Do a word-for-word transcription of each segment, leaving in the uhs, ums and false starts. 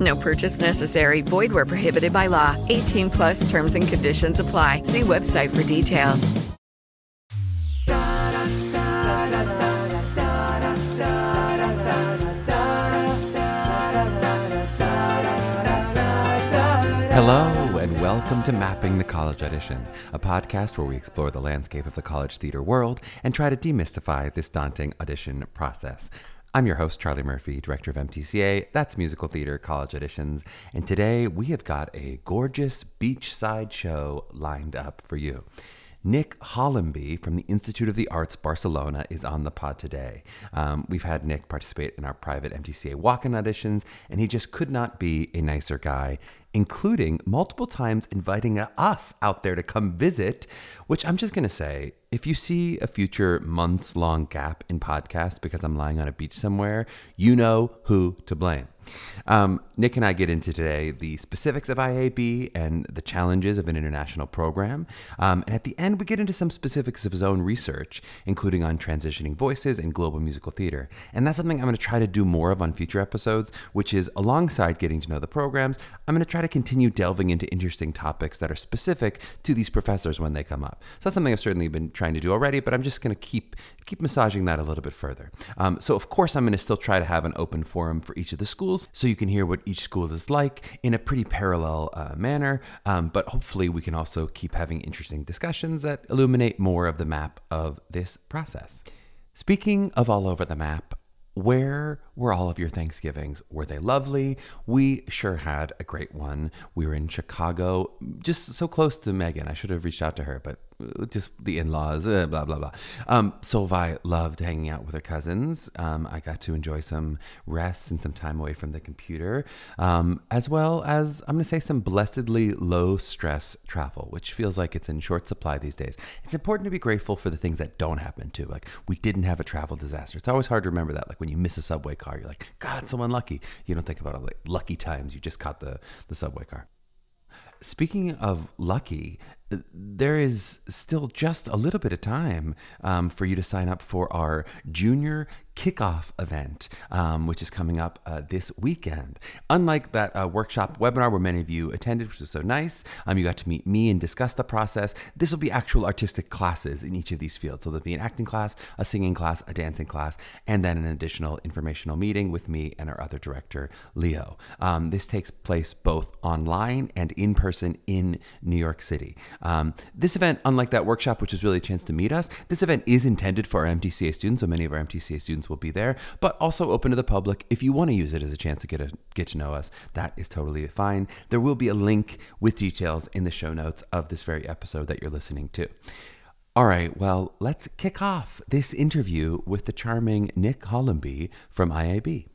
No purchase necessary. Void where prohibited by law. eighteen plus terms and conditions apply. See website for details. Hello, and welcome to Mapping the College Edition, a podcast where we explore the landscape of the college theater world and try to demystify this daunting audition process. I'm your host, Charlie Murphy, director of M T C A, that's Musical Theater College Editions, and today we have got a gorgeous beachside show lined up for you. Nick Hollomby from the Institute of the Arts Barcelona is on the pod today. Um, we've had Nick participate in our private M T C A walk-in auditions, and he just could not be a nicer guy, including multiple times inviting us out there to come visit, which I'm just going to say, if you see a future months-long gap in podcasts because I'm lying on a beach somewhere, you know who to blame. Um, Nick and I get into today the specifics of I A B and the challenges of an international program. Um, and at the end, we get into some specifics of his own research, including on transitioning voices and global musical theater. And that's something I'm going to try to do more of on future episodes, which is alongside getting to know the programs, I'm going to try to continue delving into interesting topics that are specific to these professors when they come up. So that's something I've certainly been trying to do already, but I'm just going to keep keep massaging that a little bit further. Um, so of course, I'm going to still try to have an open forum for each of the schools, so you can hear what each school is like in a pretty parallel uh, manner, um, but hopefully we can also keep having interesting discussions that illuminate more of the map of this process. Speaking of all over the map, where were all of your Thanksgivings? Were they lovely? We sure had a great one. We were in Chicago, just so close to Megan. I should have reached out to her, but just the in-laws, uh, blah, blah, blah. Um, Solvi loved hanging out with her cousins. Um, I got to enjoy some rest and some time away from the computer, um, as well as, I'm going to say, some blessedly low-stress travel, which feels like it's in short supply these days. It's important to be grateful for the things that don't happen, too. Like, we didn't have a travel disaster. It's always hard to remember that. Like, when you miss a subway car, you're like, God, so unlucky. You don't think about all the lucky times you just caught the, the subway car. Speaking of lucky, there is still just a little bit of time um, for you to sign up for our junior kickoff event, um, which is coming up uh, this weekend. Unlike that uh, workshop webinar where many of you attended, which was so nice, um, you got to meet me and discuss the process. This will be actual artistic classes in each of these fields. So there'll be an acting class, a singing class, a dancing class, and then an additional informational meeting with me and our other director, Leo. Um, this takes place both online and in person in New York City. Um, this event, unlike that workshop, which is really a chance to meet us, this event is intended for our M T C A students, so many of our M T C A students will be there, but also open to the public. If you want to use it as a chance to get, a, get to know us, that is totally fine. There will be a link with details in the show notes of this very episode that you're listening to. All right, well, let's kick off this interview with the charming Nick Hollomby from I A B.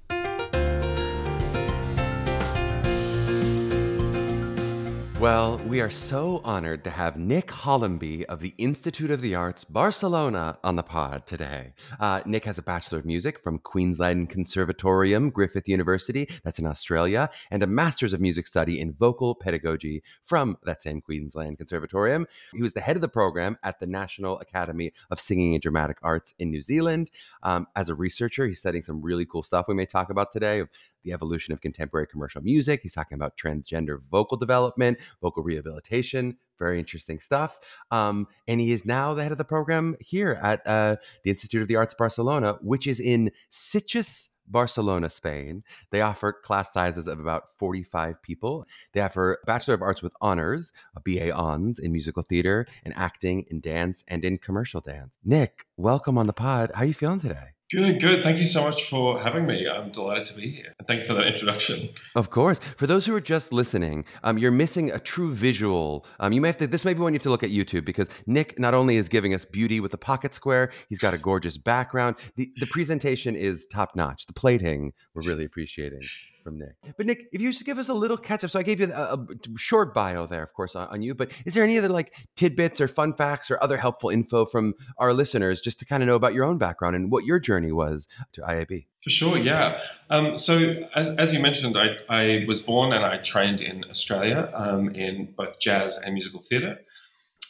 Well, we are so honored to have Nick Hollomby of the Institute of the Arts Barcelona on the pod today. Uh, Nick has a Bachelor of Music from Queensland Conservatorium, Griffith University, that's in Australia, and a Master's of Music study in vocal pedagogy from that same Queensland Conservatorium. He was the head of the program at the National Academy of Singing and Dramatic Arts in New Zealand. Um, as a researcher, he's studying some really cool stuff we may talk about today, of the evolution of contemporary commercial music. He's talking about transgender vocal development, vocal rehabilitation, very interesting stuff. Um, and he is now the head of the program here at uh, the Institute of the Arts Barcelona, which is in Sitges, Barcelona, Spain. They offer class sizes of about forty-five people. They offer Bachelor of Arts with honors, a B A Hons in musical theater and acting and dance and in commercial dance. Nick, welcome on the pod. How are you feeling today? Good, good. Thank you so much for having me. I'm delighted to be here. Thank you for that introduction. Of course. For those who are just listening, um, you're missing a true visual. Um, you may have to, this may be one you have to look at YouTube, because Nick not only is giving us beauty with the pocket square, he's got a gorgeous background. The, the presentation is top notch. The plating we're really appreciating. from Nick. But Nick, if you just give us a little catch up. So I gave you a, a short bio there, of course, on, on you, but is there any other like tidbits or fun facts or other helpful info from our listeners just to kind of know about your own background and what your journey was to I A B? For sure, yeah. Um, so as as you mentioned, I, I was born and I trained in Australia um, in both jazz and musical theatre.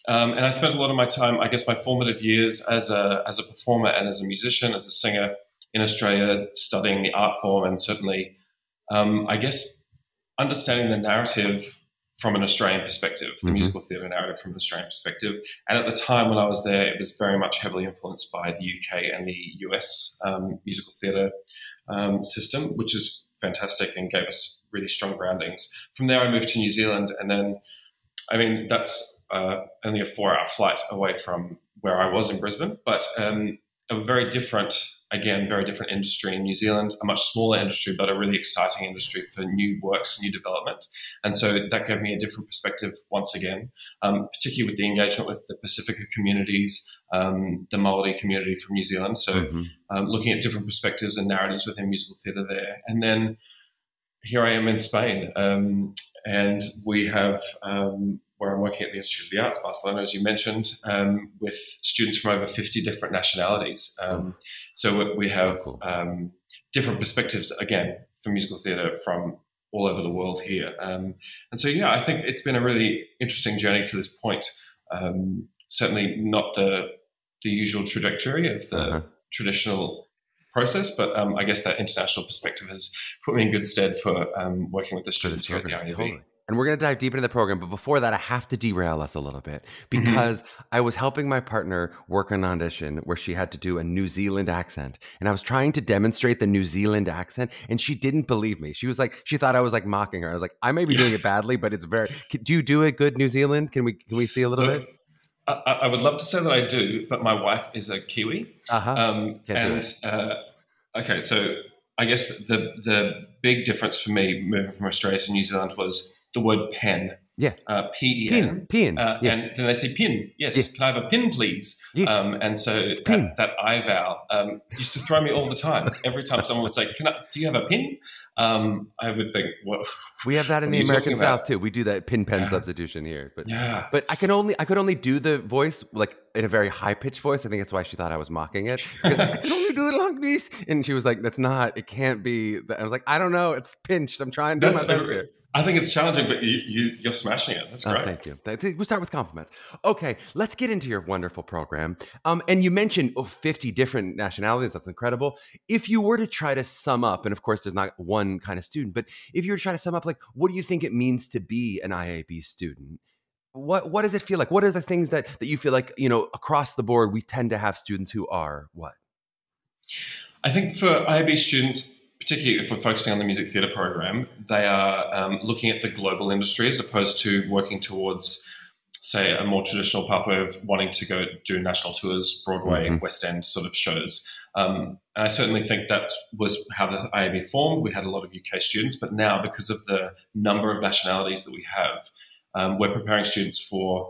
Um, and I spent a lot of my time, I guess my formative years as a as a performer and as a musician, as a singer in Australia, studying the art form and certainly, um, I guess, understanding the narrative from an Australian perspective, the mm-hmm. musical theatre narrative from an Australian perspective. And at the time when I was there, it was very much heavily influenced by the U K and the U S um, musical theatre um, system, which is fantastic and gave us really strong groundings. From there, I moved to New Zealand and then, I mean, that's... Uh, only a four-hour flight away from where I was in Brisbane, but um, a very different, again, very different industry in New Zealand, a much smaller industry, but a really exciting industry for new works, new development. And so that gave me a different perspective once again, um, particularly with the engagement with the Pacifica communities, um, the Māori community from New Zealand. So mm-hmm. um, looking at different perspectives and narratives within musical theatre there. And then here I am in Spain, um, and we have... Um, where I'm working at the Institute of the Arts Barcelona, as you mentioned, um, with students from over fifty different nationalities. Um, so we have um, different perspectives, again, for musical theatre from all over the world here. Um, and so, yeah, I think it's been a really interesting journey to this point. Um, certainly not the the usual trajectory of the uh-huh. traditional process, but um, I guess that international perspective has put me in good stead for um, working with the students here at the I A B. Totally. And we're going to dive deep into the program. But before that, I have to derail us a little bit because mm-hmm. I was helping my partner work an audition where she had to do a New Zealand accent. And I was trying to demonstrate the New Zealand accent. And she didn't believe me. She was like, she thought I was like mocking her. I was like, I may be doing it badly, but it's very, do you do a good New Zealand? Can we, can we see a little Look, bit? I, I would love to say that I do, but my wife is a Kiwi. Uh-huh. Um, and, uh, okay. So I guess the, the big difference for me moving from Australia to New Zealand was the word pen, yeah, uh, P E N, pin, pin. Uh, yeah. And then they say pin, yes, yeah. Can I have a pin, please? Yeah. Um, and so that, that I vowel um, used to throw me all the time. Every time someone would say, "Can I? Do you have a pin?" Um, I would think, "What?" We have that in the American South too. We do that pin pen yeah. substitution here, but yeah. but I can only I could only do the voice like in a very high pitched voice. I think that's why she thought I was mocking it because I could only do it long piece, and she was like, "That's not. It can't be." I was like, "I don't know. It's pinched. I'm trying to do my best here." I think it's challenging, but you, you, you're smashing it. That's great. Oh, thank you. We'll start with compliments. Okay, let's get into your wonderful program. Um, and you mentioned oh, fifty different nationalities. That's incredible. If you were to try to sum up, and of course there's not one kind of student, but if you were to try to sum up, like, what do you think it means to be an I A B student? What What does it feel like? What are the things that, that you feel like, you know, across the board, we tend to have students who are what? I think for I A B students, particularly if we're focusing on the music theatre program, they are um, looking at the global industry as opposed to working towards, say, a more traditional pathway of wanting to go do national tours, Broadway, mm-hmm. West End sort of shows. Um, and I certainly think that was how the I A B formed. We had a lot of U K students, but now because of the number of nationalities that we have, um, we're preparing students for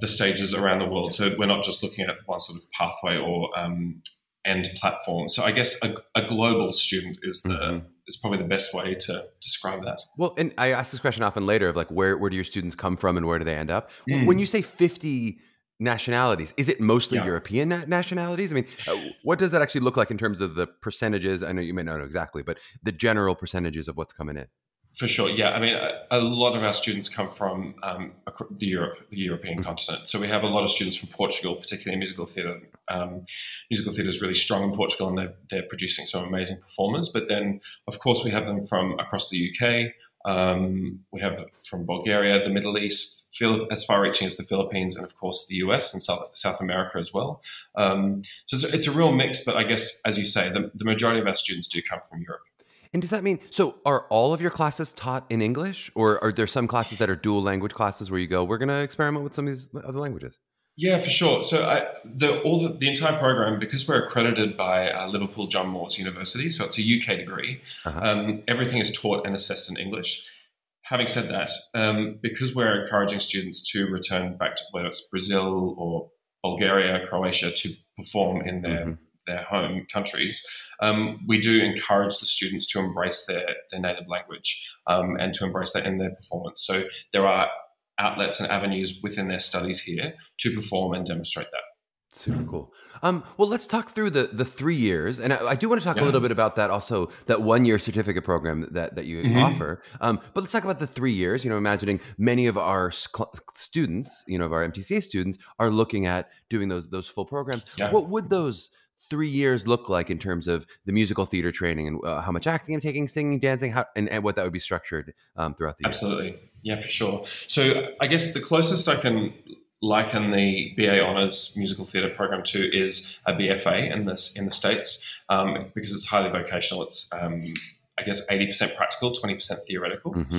the stages around the world. So we're not just looking at one sort of pathway or um and platform. So I guess a, a global student is the mm-hmm. is probably the best way to describe that. Well, and I ask this question often later of like, where, where do your students come from and where do they end up? Mm. When you say fifty nationalities, is it mostly yeah. European na- nationalities? I mean, uh, what does that actually look like in terms of the percentages? I know you may not know exactly, but the general percentages of what's coming in. For sure. Yeah. I mean, a, a lot of our students come from um, the Europe, the European mm-hmm. continent. So we have a lot of students from Portugal, particularly in musical theatre. Um, musical theatre is really strong in Portugal and they're, they're producing some amazing performers. But then, of course, we have them from across the U K. Um, we have from Bulgaria, the Middle East, Phil- as far reaching as the Philippines, and, of course, the U S and South, South America as well. Um, so it's a, it's a real mix. But I guess, as you say, the, the majority of our students do come from Europe. And does that mean, so are all of your classes taught in English, or are there some classes that are dual language classes where you go, we're going to experiment with some of these other languages? Yeah, for sure. So I, the, all the, the entire program, because we're accredited by uh, Liverpool John Moores University, so it's a U K degree, uh-huh. um, everything is taught and assessed in English. Having said that, um, because we're encouraging students to return back to whether it's Brazil or Bulgaria, Croatia, to perform in their mm-hmm. their home countries, um, we do encourage the students to embrace their, their native language um, and to embrace that in their performance. So there are outlets and avenues within their studies here to perform and demonstrate that. Super cool. Um, well, let's talk through the the three years. And I, I do want to talk yeah. a little bit about that also, that one-year certificate program that, that you mm-hmm. offer. Um, but let's talk about the three years, you know, imagining many of our students, you know, of our M T C A students are looking at doing those those full programs. Yeah. What would those three years look like in terms of the musical theater training and uh, how much acting I'm taking, singing, dancing, how, and, and what that would be structured um, throughout the year? Absolutely. Yeah, for sure. So I guess the closest I can liken the B A Honours Musical Theatre program to is a B F A in this in the States um, because it's highly vocational. It's um, I guess eighty percent practical, twenty percent theoretical. Mm-hmm.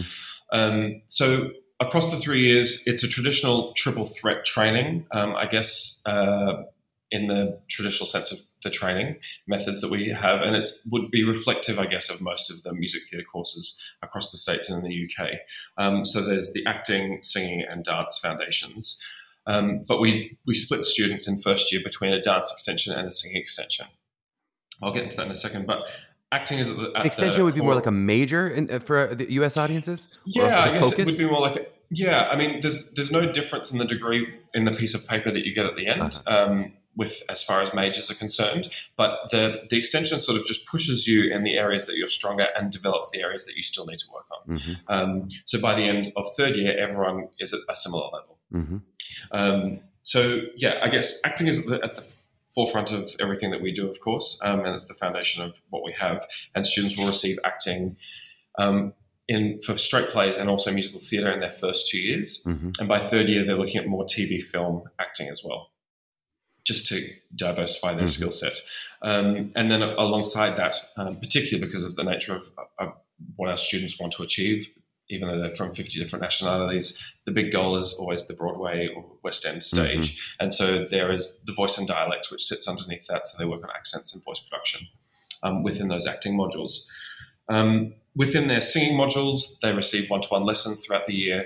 Um, so across the three years, it's a traditional triple threat training. Um, I guess uh, in the traditional sense of the training methods that we have, and it would be reflective, I guess, of most of the music theatre courses across the States and in the U K. Um, so there's the acting, singing, and dance foundations. Um, but we we split students in first year between a dance extension and a singing extension. I'll get into that in a second, but acting is at the... At extension the would be more like a major in, for the U S audiences? Yeah, I guess focus? It would be more like... A, yeah, I mean, there's there's no difference in the degree in the piece of paper that you get at the end uh-huh. um, with as far as majors are concerned, but the, the extension sort of just pushes you in the areas that you're stronger and develops the areas that you still need to work on. Mm-hmm. Um, so by the end of third year, everyone is at a similar level. Mm-hmm. Um, so yeah, I guess acting is at the, at the forefront of everything that we do, of course, um, and it's the foundation of what we have. And students will receive acting um, in for straight plays and also musical theatre in their first two years. Mm-hmm. And by third year, they're looking at more T V film acting as well, just to diversify their mm-hmm. skill set. Um, and then alongside that, um, particularly because of the nature of, of what our students want to achieve, even though they're from fifty different nationalities, the big goal is always the Broadway or West End stage. Mm-hmm. And so there is the voice and dialect, which sits underneath that. So they work on accents and voice production um, within those acting modules. Um, within their singing modules, they receive one-to-one lessons throughout the year.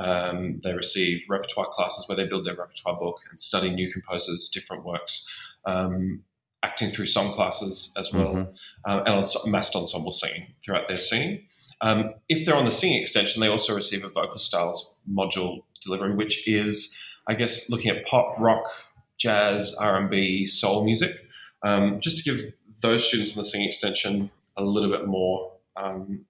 Um, they receive repertoire classes where they build their repertoire book and study new composers, different works, um, acting through song classes as well, mm-hmm. um, and ense- massed ensemble singing throughout their singing. Um, if they're on the singing extension, they also receive a vocal styles module delivery, which is, I guess, looking at pop, rock, jazz, R and B, soul music, um, just to give those students on the singing extension a little bit more um,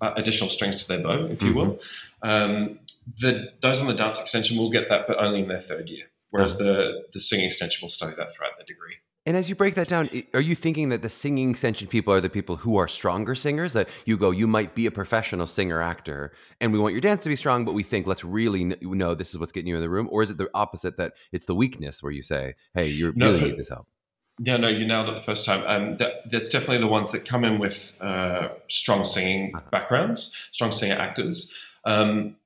additional strings to their bow, if you will. Mm-hmm. Um, the, those on the dance extension will get that, but only in their third year, whereas mm-hmm. the, the singing extension will study that throughout their degree. And as you break that down, are you thinking that the singing extension people are the people who are stronger singers? That you go, you might be a professional singer-actor, and we want your dance to be strong, but we think, let's really know this is what's getting you in the room? Or is it the opposite, that it's the weakness where you say, hey, you no, really for, need this help? Yeah, no, you nailed it the first time. Um, that, that's definitely the ones that come in with uh, strong singing backgrounds, strong singer actors, um,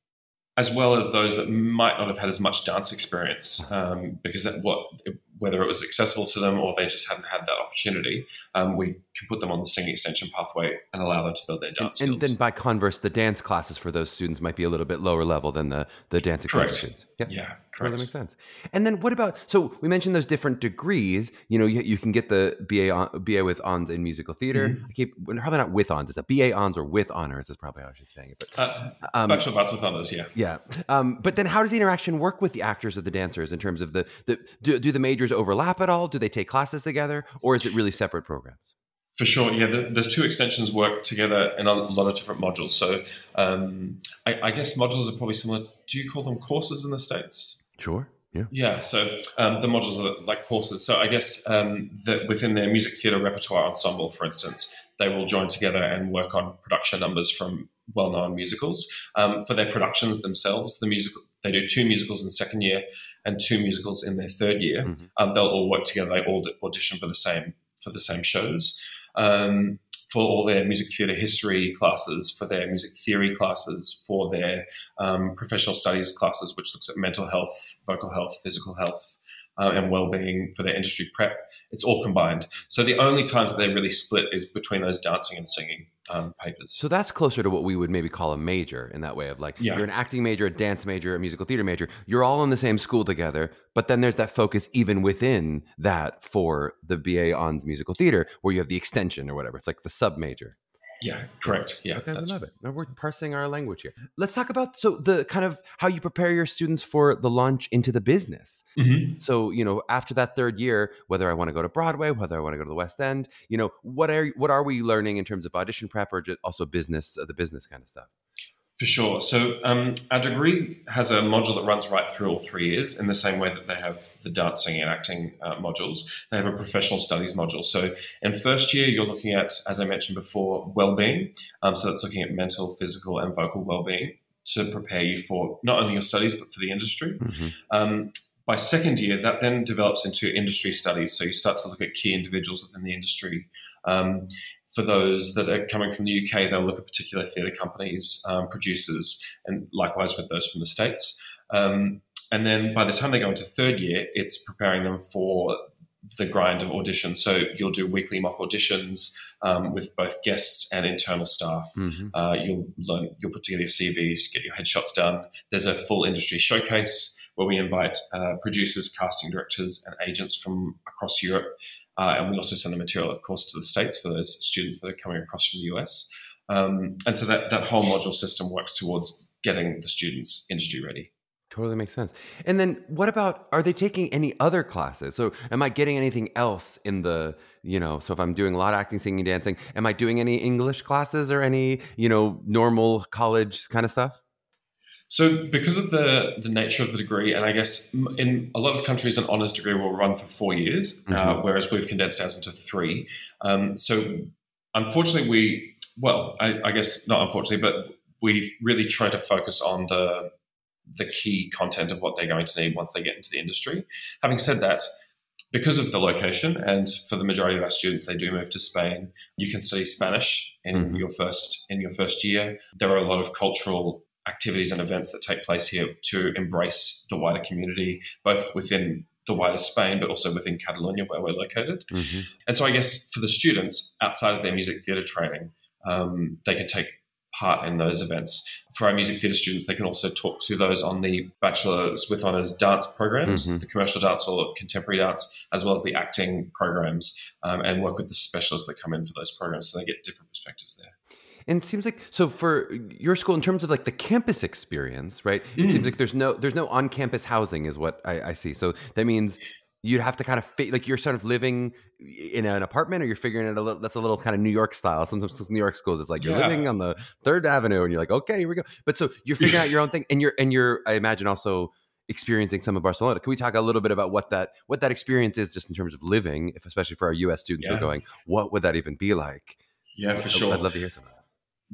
as well as those that might not have had as much dance experience um, because that what... It, whether it was accessible to them or they just hadn't had that opportunity, um, we can put them on the singing extension pathway and allow them to build their dance and, skills. And then by converse, the dance classes for those students might be a little bit lower level than the, the dance extension correct. Students. Yeah, yeah correct. Well, that makes sense. And then what about, so we mentioned those different degrees, you know, you, you can get the B A on, B A with Ons in musical theater. Mm-hmm. I keep, probably not with Ons, it's a B A Ons or with honors is probably how I should be saying it. But, uh, um, Bachelor of Arts with Honors, yeah. Yeah. Um, but then how does the interaction work with the actors or the dancers in terms of the, the do, do the majors overlap at all? Do they take classes together, or is it really separate programs? For sure, yeah. The, those two extensions work together in a lot of different modules. So um, I, I guess modules are probably similar. Do you call them courses in the States? Sure. Yeah. Yeah. So um, the modules are like courses. So I guess um, that within their music theatre repertoire ensemble, for instance, they will join together and work on production numbers from well-known musicals. Um, for their productions themselves, the musical they do two musicals in second year and two musicals in their third year. Mm-hmm. Um, they'll all work together. They all audition for the same for the same shows. Um, for all their music theatre history classes, for their music theory classes, for their um, professional studies classes, which looks at mental health, vocal health, physical health, uh, and well-being, for their industry prep, it's all combined. So the only times that they really split is between those dancing and singing um, papers. So that's closer to what we would maybe call a major in that way of like, yeah. you're an acting major, a dance major, a musical theater major. You're all in the same school together, but then there's that focus even within that for the B A on musical theater where you have the extension or whatever. It's like the sub major. Yeah, correct. Yeah, okay, that's... I love it. Now we're parsing our language here. Let's talk about so the kind of how you prepare your students for the launch into the business. Mm-hmm. So, you know, after that third year, whether I want to go to Broadway, whether I want to go to the West End, you know, what are what are we learning in terms of audition prep or just also business, uh, the business kind of stuff? For sure. So um, our degree has a module that runs right through all three years in the same way that they have the dance, singing and acting uh, modules. They have a professional studies module. So in first year, you're looking at, as I mentioned before, well-being. Um, so that's looking at mental, physical and vocal well-being to prepare you for not only your studies, but for the industry. Mm-hmm. Um, by second year, that then develops into industry studies. So you start to look at key individuals within the industry. Um For those that are coming from the U K, they'll look at particular theatre companies, um, producers, and likewise with those from the States. Um, and then by the time they go into third year, it's preparing them for the grind of auditions. So you'll do weekly mock auditions um, with both guests and internal staff. Mm-hmm. Uh, you'll learn, you'll put together your C Vs, get your headshots done. There's a full industry showcase where we invite uh, producers, casting directors, and agents from across Europe. Uh, and we also send the material, of course, to the States for those students that are coming across from the U S. Um, and so that, that whole module system works towards getting the students industry ready. Totally makes sense. And then what about, are they taking any other classes? So am I getting anything else in the, you know, so if I'm doing a lot of acting, singing, dancing, am I doing any English classes or any, you know, normal college kind of stuff? So because of the, the nature of the degree, and I guess in a lot of countries, an honours degree will run for four years, mm-hmm. uh, whereas we've condensed ours into three. Um, so unfortunately, we, well, I, I guess not unfortunately, but we really try to focus on the the key content of what they're going to need once they get into the industry. Having said that, because of the location, and for the majority of our students, they do move to Spain, you can study Spanish in mm-hmm. your first in your first year. There are a lot of cultural activities and events that take place here to embrace the wider community, both within the wider Spain, but also within Catalonia, where we're located. Mm-hmm. And so, I guess for the students outside of their music theatre training, um, they can take part in those events. For our music theatre students, they can also talk to those on the Bachelor's with Honours dance programs, mm-hmm. the commercial dance or contemporary dance, as well as the acting programs, um, and work with the specialists that come in for those programs. So they get different perspectives there. And it seems like, so for your school, in terms of like the campus experience, right? Mm. It seems like there's no, there's no on-campus housing is what I, I see. So that means you'd have to kind of, fi- like you're sort of living in an apartment or you're figuring it out. That's a little kind of New York style. Sometimes New York schools, it's like you're yeah. living on the Third Avenue and you're like, okay, here we go. But so you're figuring out your own thing and you're, and you're, I imagine also experiencing some of Barcelona. Can we talk a little bit about what that, what that experience is just in terms of living, if, especially for our U S students yeah. who are going, what would that even be like? Yeah, for sure. I'd love to hear some of that.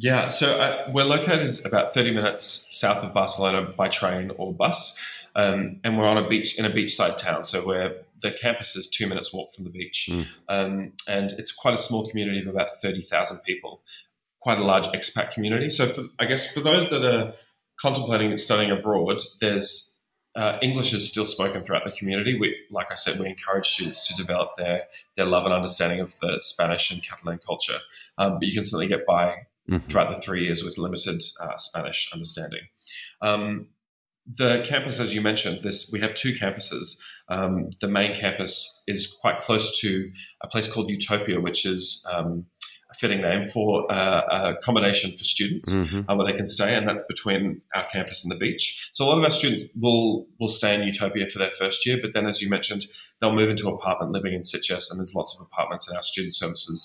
Yeah, so uh, we're located about thirty minutes south of Barcelona by train or bus, um, and we're on a beach in a beachside town. So we're, the campus is two minutes walk from the beach, mm. um, and it's quite a small community of about thirty thousand people, quite a large expat community. So for, I guess for those that are contemplating studying abroad, there's uh, English is still spoken throughout the community. We, like I said, we encourage students to develop their their love and understanding of the Spanish and Catalan culture, um, but you can certainly get by throughout the three years with limited uh, Spanish understanding. Um, the campus, as you mentioned, this we have two campuses. Um, the main campus is quite close to a place called Utopia, which is um, a fitting name for uh, accommodation for students mm-hmm. uh, where they can stay, and that's between our campus and the beach. So a lot of our students will will stay in Utopia for their first year, but then, as you mentioned, they'll move into apartment living in Sitges, and there's lots of apartments, and our student services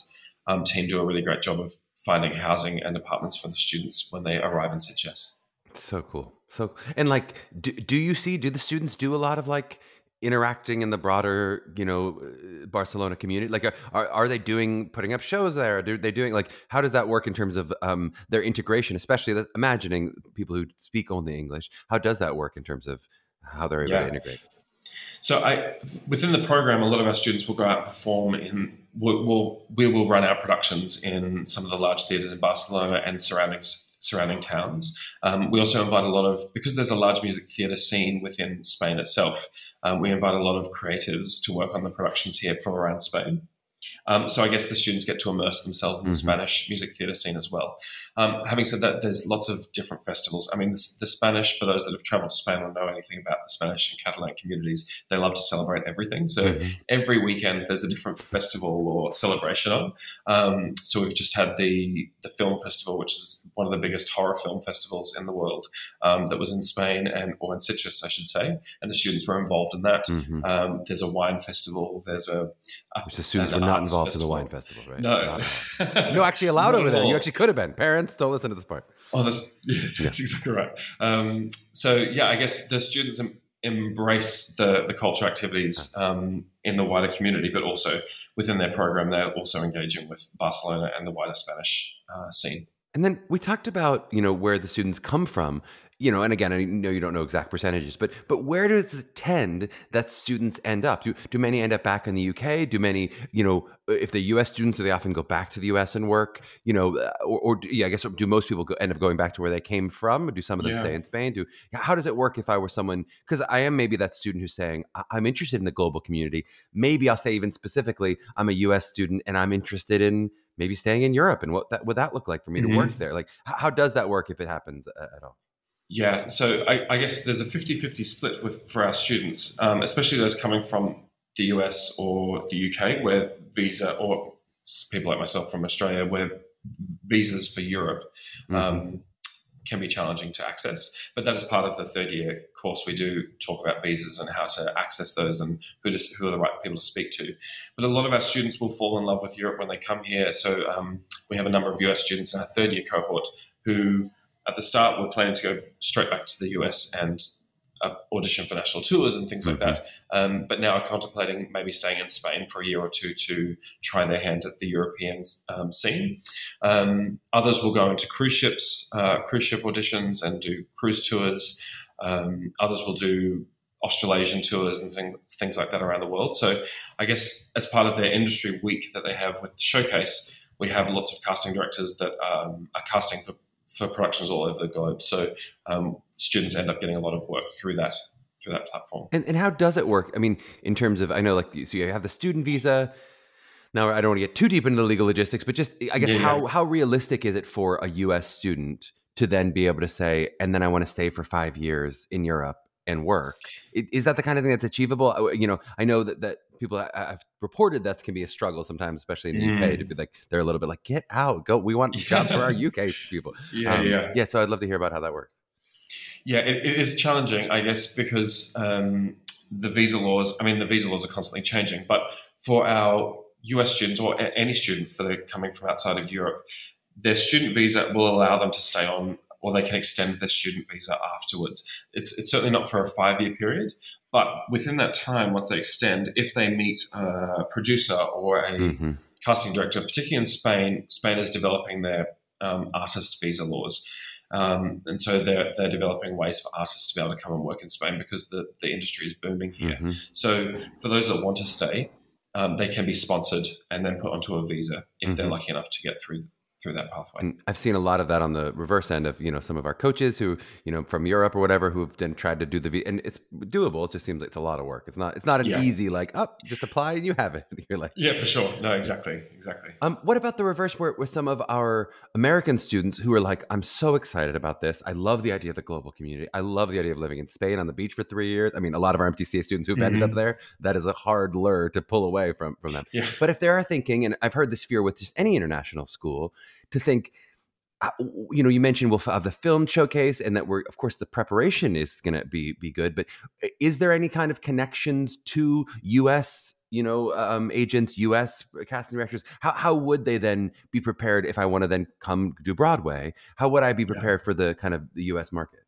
um, team do a really great job of finding housing and apartments for the students when they arrive in Sitges. So cool. So, and like, do, do you see, do the students do a lot of like interacting in the broader, you know, Barcelona community? Like, are, are they doing, putting up shows there? Are they doing like, how does that work in terms of um, their integration, especially the, imagining people who speak only English? How does that work in terms of how they're able yeah. to integrate? So I, within the program, a lot of our students will go out and perform in, we'll, we'll, we will run our productions in some of the large theatres in Barcelona and surrounding, surrounding towns. Um, we also invite a lot of, because there's a large music theatre scene within Spain itself, um, we invite a lot of creatives to work on the productions here from around Spain. Um, so I guess the students get to immerse themselves in the mm-hmm. Spanish music theatre scene as well. Um, having said that, there's lots of different festivals. I mean, the, the Spanish, for those that have travelled to Spain or know anything about the Spanish and Catalan communities, they love to celebrate everything. So mm-hmm. every weekend there's a different festival or celebration on. Um, so we've just had the, the film festival, which is one of the biggest horror film festivals in the world, um, that was in Spain and or in Sitges, I should say, and the students were involved in that. Mm-hmm. Um, there's a wine festival. There's a... a Which the students were not involved festival. in the wine festival, right? No. No, actually allowed over there. You actually could have been. Parents, don't listen to this part. Oh, that's, yeah, that's yeah. exactly right. Um, so, yeah, I guess the students em- embrace the, the culture activities um, in the wider community, but also within their program, they're also engaging with Barcelona and the wider Spanish uh, scene. And then we talked about, you know, where the students come from, you know, and again, I know you don't know exact percentages, but but where does it tend that students end up? Do do many end up back in the U K? Do many, you know, if they're U S students, do they often go back to the U S and work, you know, or, or yeah, I guess do most people go, end up going back to where they came from? Or do some of them yeah. stay in Spain? Do How does it work if I were someone, because I am maybe that student who's saying, I'm interested in the global community. Maybe I'll say even specifically, I'm a U S student and I'm interested in maybe staying in Europe, and what that would that look like for me mm-hmm. to work there? Like, how does that work if it happens at all? Yeah, so I, I guess there's a fifty-fifty split with for our students, um, especially those coming from the U S or the U K, where visa, or people like myself from Australia, where visas for Europe um, mm-hmm. can be challenging to access. But that is part of the third year course. We do talk about visas and how to access those and who, to, who are the right people to speak to. But a lot of our students will fall in love with Europe when they come here. So um, we have a number of U S students in our third year cohort who at the start were planning to go straight back to the U S and uh, audition for national tours and things mm-hmm. like that. Um, but now are contemplating maybe staying in Spain for a year or two to try their hand at the European um, scene. Um, others will go into cruise ships, uh, cruise ship auditions and do cruise tours. Um, others will do Australasian tours and things, things like that around the world. So I guess as part of their industry week that they have with the showcase, we have lots of casting directors that um, are casting for for productions all over the globe. So um, students end up getting a lot of work through that through that platform. And, and how does it work? I mean, in terms of, I know like, so you have the student visa. Now, I don't want to get too deep into the legal logistics, but just, I guess, yeah, how yeah. how realistic is it for a U S student to then be able to say, and then I want to stay for five years in Europe and work? Is that the kind of thing that's achievable? You know, I know that, that people I've reported that can be a struggle sometimes, especially in the mm. U K, to be like, they're a little bit like, get out, go. We want yeah. jobs for our U K people. Yeah, um, yeah. Yeah, so I'd love to hear about how that works. Yeah, it, it is challenging, I guess, because um, the visa laws, I mean, the visa laws are constantly changing, but for our U S students or a- any students that are coming from outside of Europe, their student visa will allow them to stay on, or they can extend their student visa afterwards. It's it's certainly not for a five-year period, but within that time, once they extend, if they meet a producer or a mm-hmm. casting director, particularly in Spain, Spain is developing their um, artist visa laws. Um, and so they're, they're developing ways for artists to be able to come and work in Spain because the, the industry is booming here. Mm-hmm. So for those that want to stay, um, they can be sponsored and then put onto a visa if mm-hmm. they're lucky enough to get through through that pathway. And I've seen a lot of that on the reverse end of, you know, some of our coaches who, you know, from Europe or whatever, who have then tried to do the, and it's doable. It just seems like it's a lot of work. It's not, it's not an yeah. easy, like, oh, just apply and you have it. You're like, yeah, for sure. No, exactly. Exactly. Um, what about the reverse where with some of our American students who are like, I'm so excited about this. I love the idea of the global community. I love the idea of living in Spain on the beach for three years. I mean, a lot of our M T C A students who've mm-hmm. ended up there, that is a hard lure to pull away from, from them. Yeah. But if they are thinking, and I've heard this fear with just any international school, to think, you know, you mentioned we'll have the film showcase and that we're, of course, the preparation is going to be be good. But is there any kind of connections to U S, you know, um, agents, U S casting directors? How how would they then be prepared if I want to then come do Broadway? How would I be prepared yeah. for the kind of the U S market?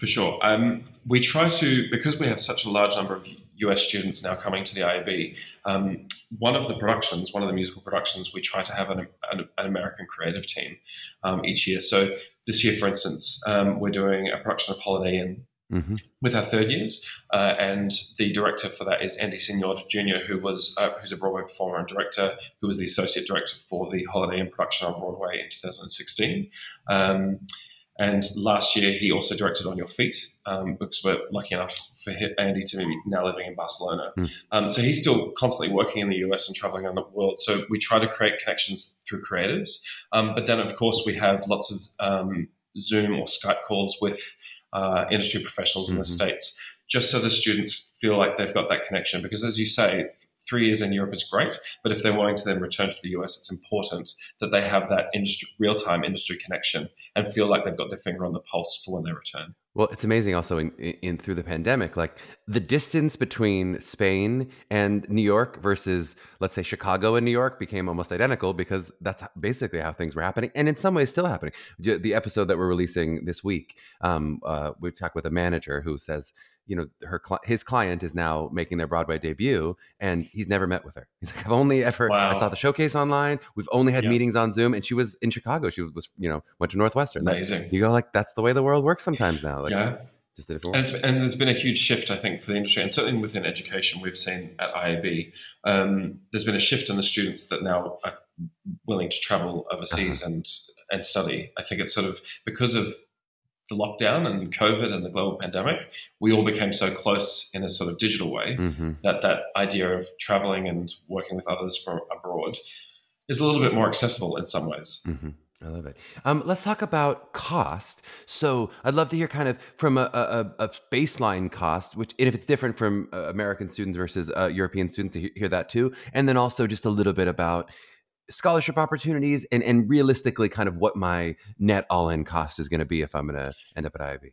For sure. Um, we try to, because we have such a large number of U S students now coming to the I A B, um, one of the productions, one of the musical productions, we try to have an, an, an American creative team um, each year. So this year, for instance, um, we're doing a production of Holiday Inn mm-hmm. with our third years. Uh, and the director for that is Andy Signor Junior, who was uh, who's a Broadway performer and director, who was the associate director for the Holiday Inn production on Broadway in twenty sixteen. Um, And last year, he also directed On Your Feet, um, because we're lucky enough for Andy to be now living in Barcelona. Mm. Um, so he's still constantly working in the U S and traveling around the world. So we try to create connections through creatives. Um, but then, of course, we have lots of um, Zoom or Skype calls with uh, industry professionals mm-hmm. in the States, just so the students feel like they've got that connection. Because as you say, three years in Europe is great, but if they're wanting to then return to the U S, it's important that they have that industry, real-time industry connection and feel like they've got their finger on the pulse for when they return. Well, it's amazing also in, in through the pandemic, like the distance between Spain and New York versus, let's say, Chicago and New York became almost identical, because that's basically how things were happening, and in some ways still happening. The episode that we're releasing this week, um, uh, we talked with a manager who says, you know, her his client is now making their Broadway debut, and he's never met with her. He's like, I've only ever, wow. I saw the showcase online. We've only had yep. meetings on Zoom, and she was in Chicago. She was, you know, went to Northwestern. Amazing. That, you go like, that's the way the world works sometimes now. Like, yeah. Just a different and, it's, and there's been a huge shift, I think, for the industry, and certainly within education, we've seen at I A B. Um, there's been a shift in the students that now are willing to travel overseas uh-huh. and and study. I think it's sort of because of the lockdown and COVID and the global pandemic, we all became so close in a sort of digital way mm-hmm. that that idea of traveling and working with others from abroad is a little bit more accessible in some ways. Mm-hmm. I love it. Um, let's talk about cost. So I'd love to hear kind of from a, a, a baseline cost, which, and if it's different from uh, American students versus uh, European students, to hear, hear that too. And then also just a little bit about scholarship opportunities and, and realistically kind of what my net all-in cost is going to be if I'm going to end up at I A B.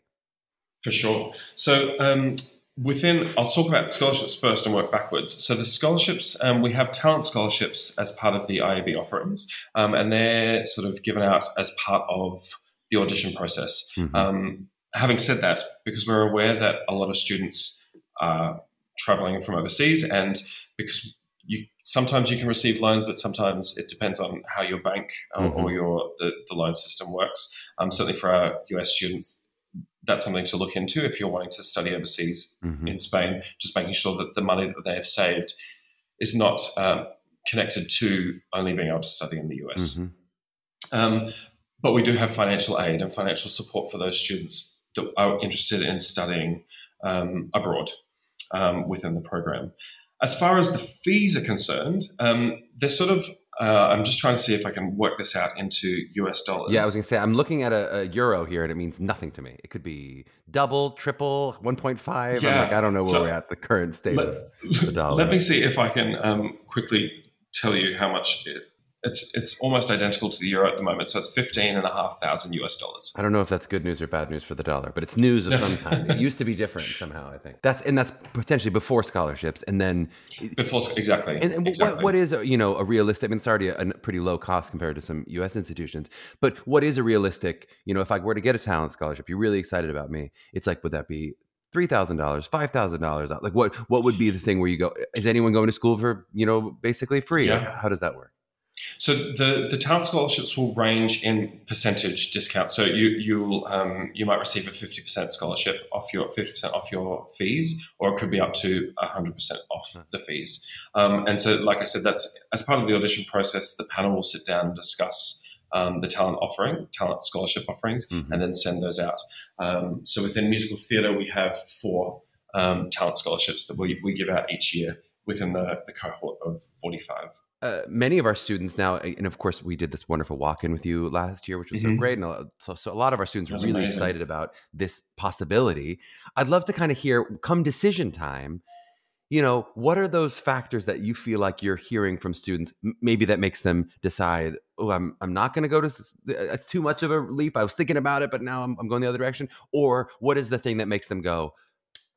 For sure. So um, within, I'll talk about the scholarships first and work backwards. So the scholarships, um, we have talent scholarships as part of the I A B offerings, um, and they're sort of given out as part of the audition process. Mm-hmm. Um, having said that, because we're aware that a lot of students are traveling from overseas, and because you sometimes you can receive loans, but sometimes it depends on how your bank um, mm-hmm. or your the, the loan system works. Um, certainly for our U S students, that's something to look into if you're wanting to study overseas mm-hmm. in Spain, just making sure that the money that they have saved is not uh, connected to only being able to study in the U S. Mm-hmm. Um, but we do have financial aid and financial support for those students that are interested in studying um, abroad um, within the program. As far as the fees are concerned, um, they're sort of, uh, I'm just trying to see if I can work this out into U S dollars. Yeah, I was going to say, I'm looking at a, a euro here and it means nothing to me. It could be double, triple, one point five. Yeah. I'm like, I don't know where so, we're at the current state let, of the dollar. Let me see if I can um, quickly tell you how much it, it's it's almost identical to the euro at the moment. So it's fifteen and a half thousand U S dollars. I don't know if that's good news or bad news for the dollar, but it's news of some kind. It used to be different somehow, I think. That's and that's potentially before scholarships, and then before exactly. And, and exactly. What, what is you know a realistic? I mean, it's already a, a pretty low cost compared to some U S institutions. But what is a realistic? You know, if I were to get a talent scholarship, you're really excited about me. It's like, would that be three thousand dollars, five thousand dollars? Like, what what would be the thing where you go? Is anyone going to school for you know basically free? Yeah. Like, how does that work? So the, the talent scholarships will range in percentage discount. So you you'll um, you might receive a fifty percent scholarship off your fifty percent off your fees, or it could be up to a hundred percent off the fees. Um, and so, like I said, that's as part of the audition process. The panel will sit down and discuss um, the talent offering, talent scholarship offerings, mm-hmm. and then send those out. Um, so within musical theatre, we have four um, talent scholarships that we we give out each year within the, the cohort of forty-five. Uh, many of our students now, and of course we did this wonderful walk-in with you last year, which was mm-hmm. so great. And so, so a lot of our students That's are really amazing. Excited about this possibility. I'd love to kind of hear, come decision time, you know, what are those factors that you feel like you're hearing from students? Maybe that makes them decide, oh, I'm I'm not going to go to, that's too much of a leap. I was thinking about it, but now I'm, I'm going the other direction. Or what is the thing that makes them go,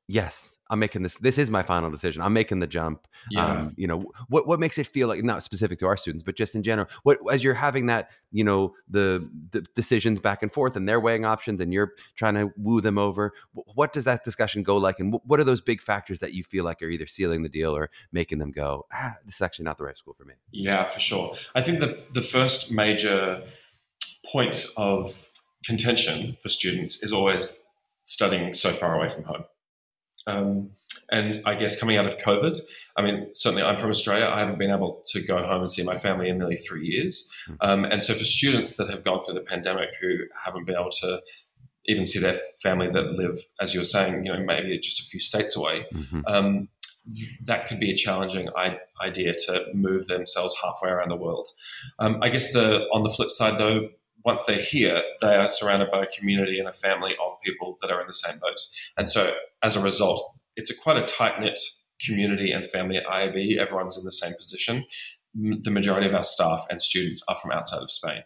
yes, I'm making this. This is my final decision. I'm making the jump. Yeah. Um, you know, what what makes it feel like, not specific to our students, but just in general, what as you're having that, you know, the, the decisions back and forth and they're weighing options and you're trying to woo them over. What does that discussion go like? And what are those big factors that you feel like are either sealing the deal or making them go, ah, this is actually not the right school for me? Yeah, for sure. I think the the first major point of contention for students is always studying so far away from home. Um, And I guess coming out of COVID, I mean, certainly I'm from Australia. I haven't been able to go home and see my family in nearly three years. Um, and so for students that have gone through the pandemic who haven't been able to even see their family that live, as you're saying, you know, maybe just a few states away, mm-hmm. um, that could be a challenging idea to move themselves halfway around the world. Um, I guess the on the flip side, though, once they're here, they are surrounded by a community and a family of people that are in the same boat. And so as a result, it's a quite a tight-knit community and family at I A B. Everyone's in the same position. The majority of our staff and students are from outside of Spain.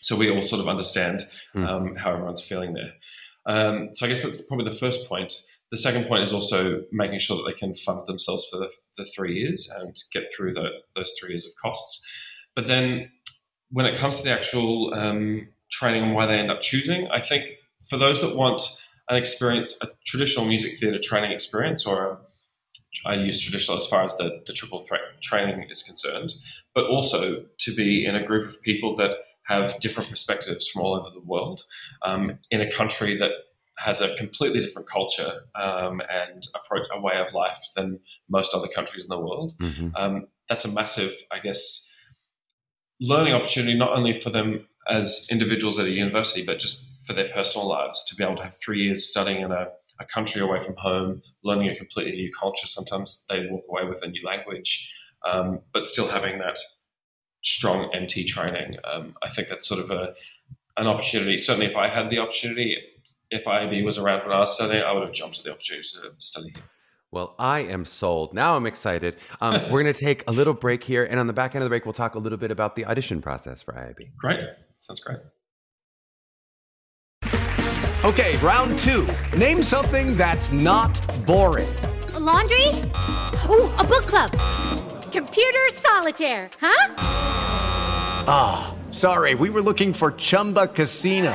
So we all sort of understand um, how everyone's feeling there. Um, so I guess that's probably the first point. The second point is also making sure that they can fund themselves for the, the three years and get through the, those three years of costs. But then when it comes to the actual um, training and why they end up choosing, I think for those that want an experience, a traditional music theatre training experience, or a, I use traditional as far as the, the triple threat training is concerned, but also to be in a group of people that have different perspectives from all over the world, um, in a country that has a completely different culture um, and approach, a way of life than most other countries in the world. Mm-hmm. Um, that's a massive, I guess, learning opportunity, not only for them as individuals at a university, but just for their personal lives, to be able to have three years studying in a, a country away from home, learning a completely new culture. Sometimes they walk away with a new language, um, but still having that strong M T training. Um, I think that's sort of a, an opportunity. Certainly if I had the opportunity, if I A B was around when I was studying, I would have jumped at the opportunity to study here. Well, I am sold. Now I'm excited. Um, we're going to take a little break here. And on the back end of the break, we'll talk a little bit about the audition process for I A B. Great. Sounds great. Okay, round two. Name something that's not boring. A laundry? Ooh, a book club. Computer solitaire, huh? Ah, oh, sorry. We were looking for Chumba Casino.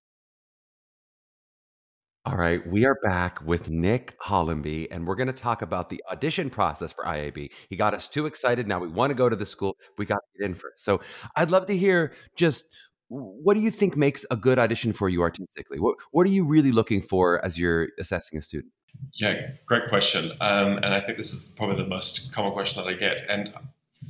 All right, we are back with Nick Hollomby, and we're going to talk about the audition process for I A B. He got us too excited. Now we want to go to the school. We got to get in first. So I'd love to hear just what do you think makes a good audition for you artistically? What, what are you really looking for as you're assessing a student? Yeah, great question. Um, and I think this is probably the most common question that I get. And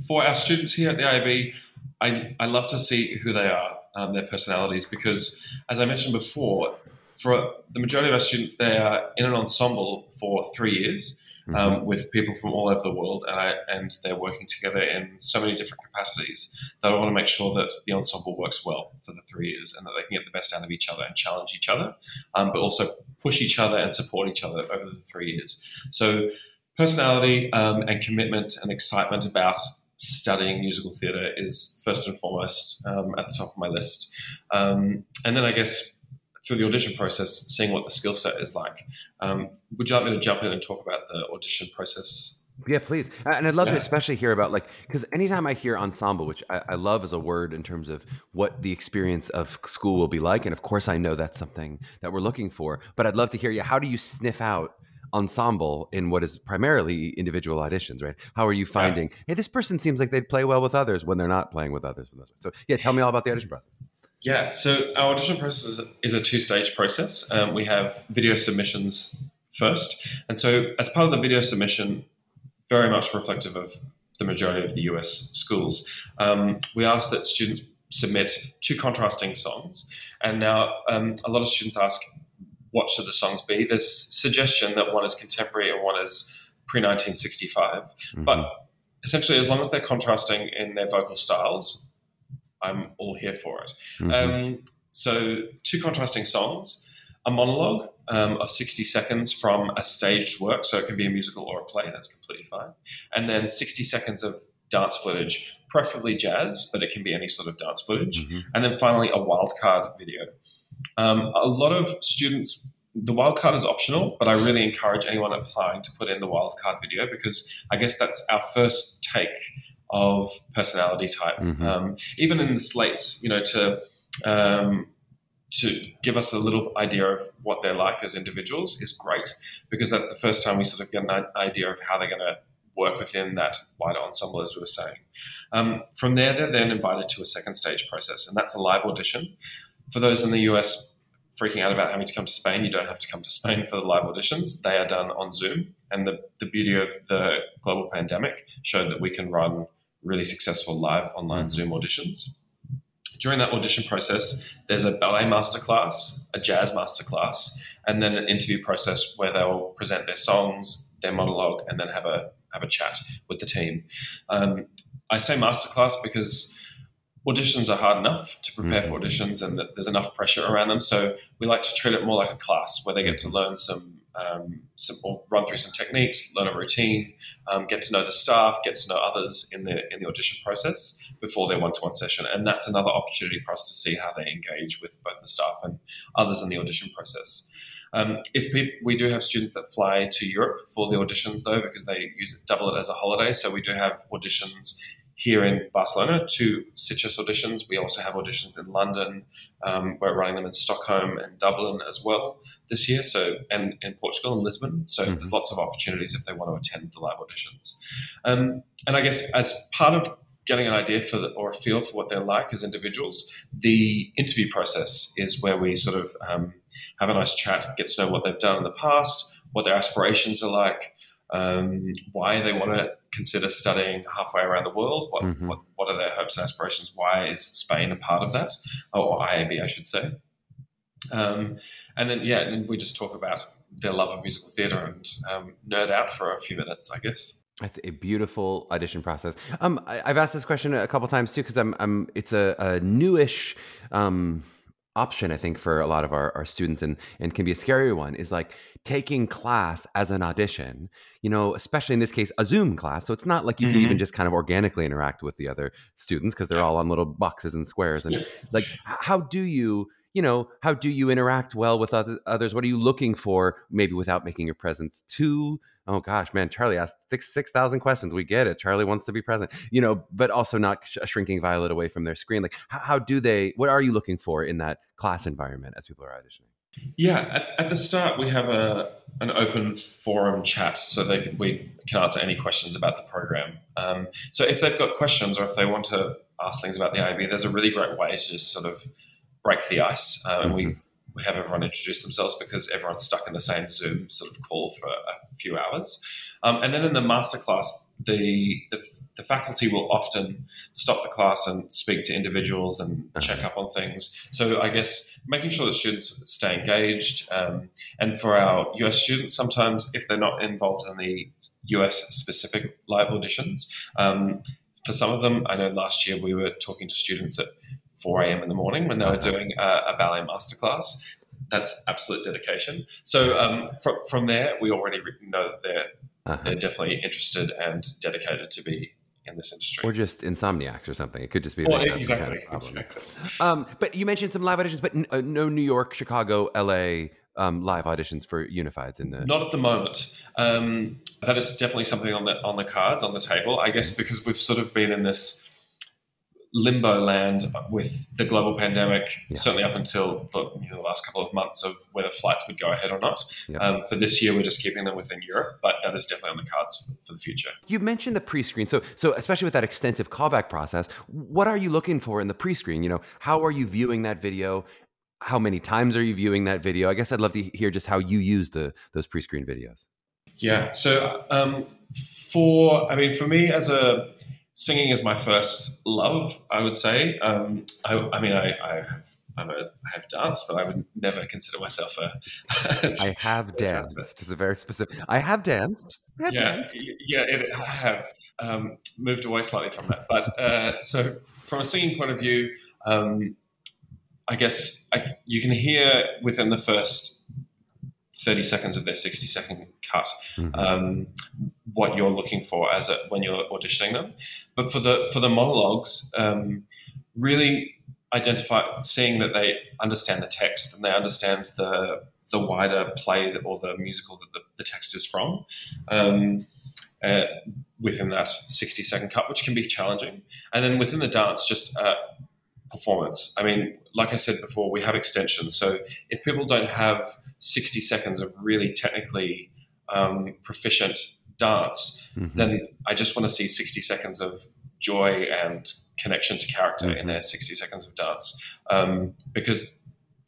for our students here at the I A B, I, I love to see who they are, um, their personalities, because as I mentioned before, for the majority of our students, they are in an ensemble for three years um, mm-hmm. with people from all over the world, and, I, and they're working together in so many different capacities that I want to make sure that the ensemble works well for the three years and that they can get the best out of each other and challenge each other, um, but also push each other and support each other over the three years. So personality um, and commitment and excitement about studying musical theatre is first and foremost um, at the top of my list. Um, and then I guess through the audition process, seeing what the skill set is like. Um, would you like me to jump in and talk about the audition process? Yeah, please. And I'd love yeah. to especially hear about, like, because anytime I hear ensemble, which I, I love as a word in terms of what the experience of school will be like. And of course, I know that's something that we're looking for, but I'd love to hear you. How do you sniff out ensemble in what is primarily individual auditions, right? How are you finding, yeah. hey, this person seems like they'd play well with others when they're not playing with others. So yeah, tell me all about the audition process. Yeah, so our audition process is a two-stage process. Um, we have video submissions first. And so as part of the video submission, very much reflective of the majority of the U S schools, um, we ask that students submit two contrasting songs. And now um, a lot of students ask, what should the songs be? There's a suggestion that one is contemporary and one is pre-nineteen sixty-five. Mm-hmm. But essentially, as long as they're contrasting in their vocal styles, I'm all here for it. Mm-hmm. Um, so two contrasting songs. a monologue um, of sixty seconds from a staged work, so it can be a musical or a play, that's completely fine, and then sixty seconds of dance footage, preferably jazz, but it can be any sort of dance footage, mm-hmm. and then finally a wildcard video. Um, a lot of students, the wildcard is optional, but I really encourage anyone applying to put in the wildcard video, because I guess that's our first take of personality type. Mm-hmm. Um, even in the slates, you know, to um, to give us a little idea of what they're like as individuals is great, because that's the first time we sort of get an idea of how they're going to work within that wider ensemble, as we were saying. Um, from there, they're then invited to a second stage process, and that's a live audition. For those in the U S freaking out about having to come to Spain, you don't have to come to Spain for the live auditions. They are done on Zoom, and the, the beauty of the global pandemic showed that we can run really successful live online Zoom auditions. During that audition process, there's a ballet masterclass, a jazz masterclass, and then an interview process where they'll present their songs, their monologue, and then have a have a chat with the team. Um, I say masterclass because auditions are hard enough to prepare mm-hmm. for auditions, and there's enough pressure around them. So we like to treat it more like a class where they get to learn some, um, some or run through some techniques, learn a routine, um, get to know the staff, get to know others in the in the audition process before their one-to-one session. And that's another opportunity for us to see how they engage with both the staff and others in the audition process. Um, if we, we do have students that fly to Europe for the auditions, though, because they use it, double it as a holiday. So we do have auditions here in Barcelona, two Sitges auditions. We also have auditions in London. Um, we're running them in Stockholm and Dublin as well this year, so and in Portugal and Lisbon. So mm-hmm. there's lots of opportunities if they want to attend the live auditions. Um, and I guess as part of getting an idea for the, or a feel for what they're like as individuals, the interview process is where we sort of um, have a nice chat, get to know what they've done in the past, what their aspirations are like, um, why they want to consider studying halfway around the world, what, mm-hmm. what what are their hopes and aspirations, why is Spain a part of that, or I A B, I should say. Um, and then, yeah, and we just talk about their love of musical theatre and um, nerd out for a few minutes, I guess. That's a beautiful audition process. Um, I, I've asked this question a couple times too, because I'm, I'm, it's a, a newish um, option, I think, for a lot of our, our students, and and can be a scary one, is like taking class as an audition, you know, especially in this case, a Zoom class. So it's not like you mm-hmm. can even just kind of organically interact with the other students, because they're all on little boxes and squares. And like, how do you, you know, how do you interact well with other, others? What are you looking for, maybe without making your presence too? Oh gosh, man, Charlie asked six thousand questions. We get it. Charlie wants to be present, you know, but also not sh- a shrinking violet away from their screen. Like how, how do they, what are you looking for in that class environment as people are auditioning? Yeah, at, at the start, we have a an open forum chat so they can, we can answer any questions about the program. Um, so if they've got questions or if they want to ask things about the I B, there's a really great way to just sort of break the ice. Um, mm-hmm. We we have everyone introduce themselves because everyone's stuck in the same Zoom sort of call for a few hours. Um, and then in the masterclass, the, the the faculty will often stop the class and speak to individuals and check up on things. So I guess making sure that students stay engaged. Um, and for our U S students, sometimes if they're not involved in the U S specific live auditions, um, for some of them, I know last year we were talking to students at four a.m. in the morning when they were doing a, a ballet masterclass. That's absolute dedication. So um, from from there, we already know that they're uh-huh. they're definitely interested and dedicated to be in this industry, or just insomniacs or something. It could just be well, exactly, kind of exactly. Um, but you mentioned some live auditions, but n- uh, no New York, Chicago, L A um, live auditions for Unifieds in the not at the moment. Um, that is definitely something on the on the cards, on the table. I guess because we've sort of been in this limbo land with the global pandemic, yeah. certainly up until the, you know, the last couple of months of whether flights would go ahead or not. Yeah. Um, for this year, we're just keeping them within Europe, but that is definitely on the cards for, for the future. You mentioned the pre-screen. So, so especially with that extensive callback process, what are you looking for in the pre-screen? You know, how are you viewing that video? How many times are you viewing that video? I guess I'd love to hear just how you use the those pre-screen videos. Yeah. So um, for, I mean, for me as a, singing is my first love, I would say. Um, I, I mean, I, I, have, I'm a, I have danced, but I would never consider myself a... I have danced. It's a very specific... I have danced. I have yeah, danced. Yeah, it, I have um, moved away slightly from that. But uh, so from a singing point of view, um, I guess I, you can hear within the first thirty seconds of their sixty second cut mm-hmm. um, what you're looking for as a, when you're auditioning them. But for the for the monologues, um, really identify seeing that they understand the text and they understand the the wider play that, or the musical that the, the text is from um, uh, within that sixty second cut, which can be challenging. And then within the dance, just uh, performance. I mean, like I said before, we have extensions. So if people don't have sixty seconds of really technically um, proficient dance, mm-hmm. then I just want to see sixty seconds of joy and connection to character mm-hmm. in their sixty seconds of dance, um, because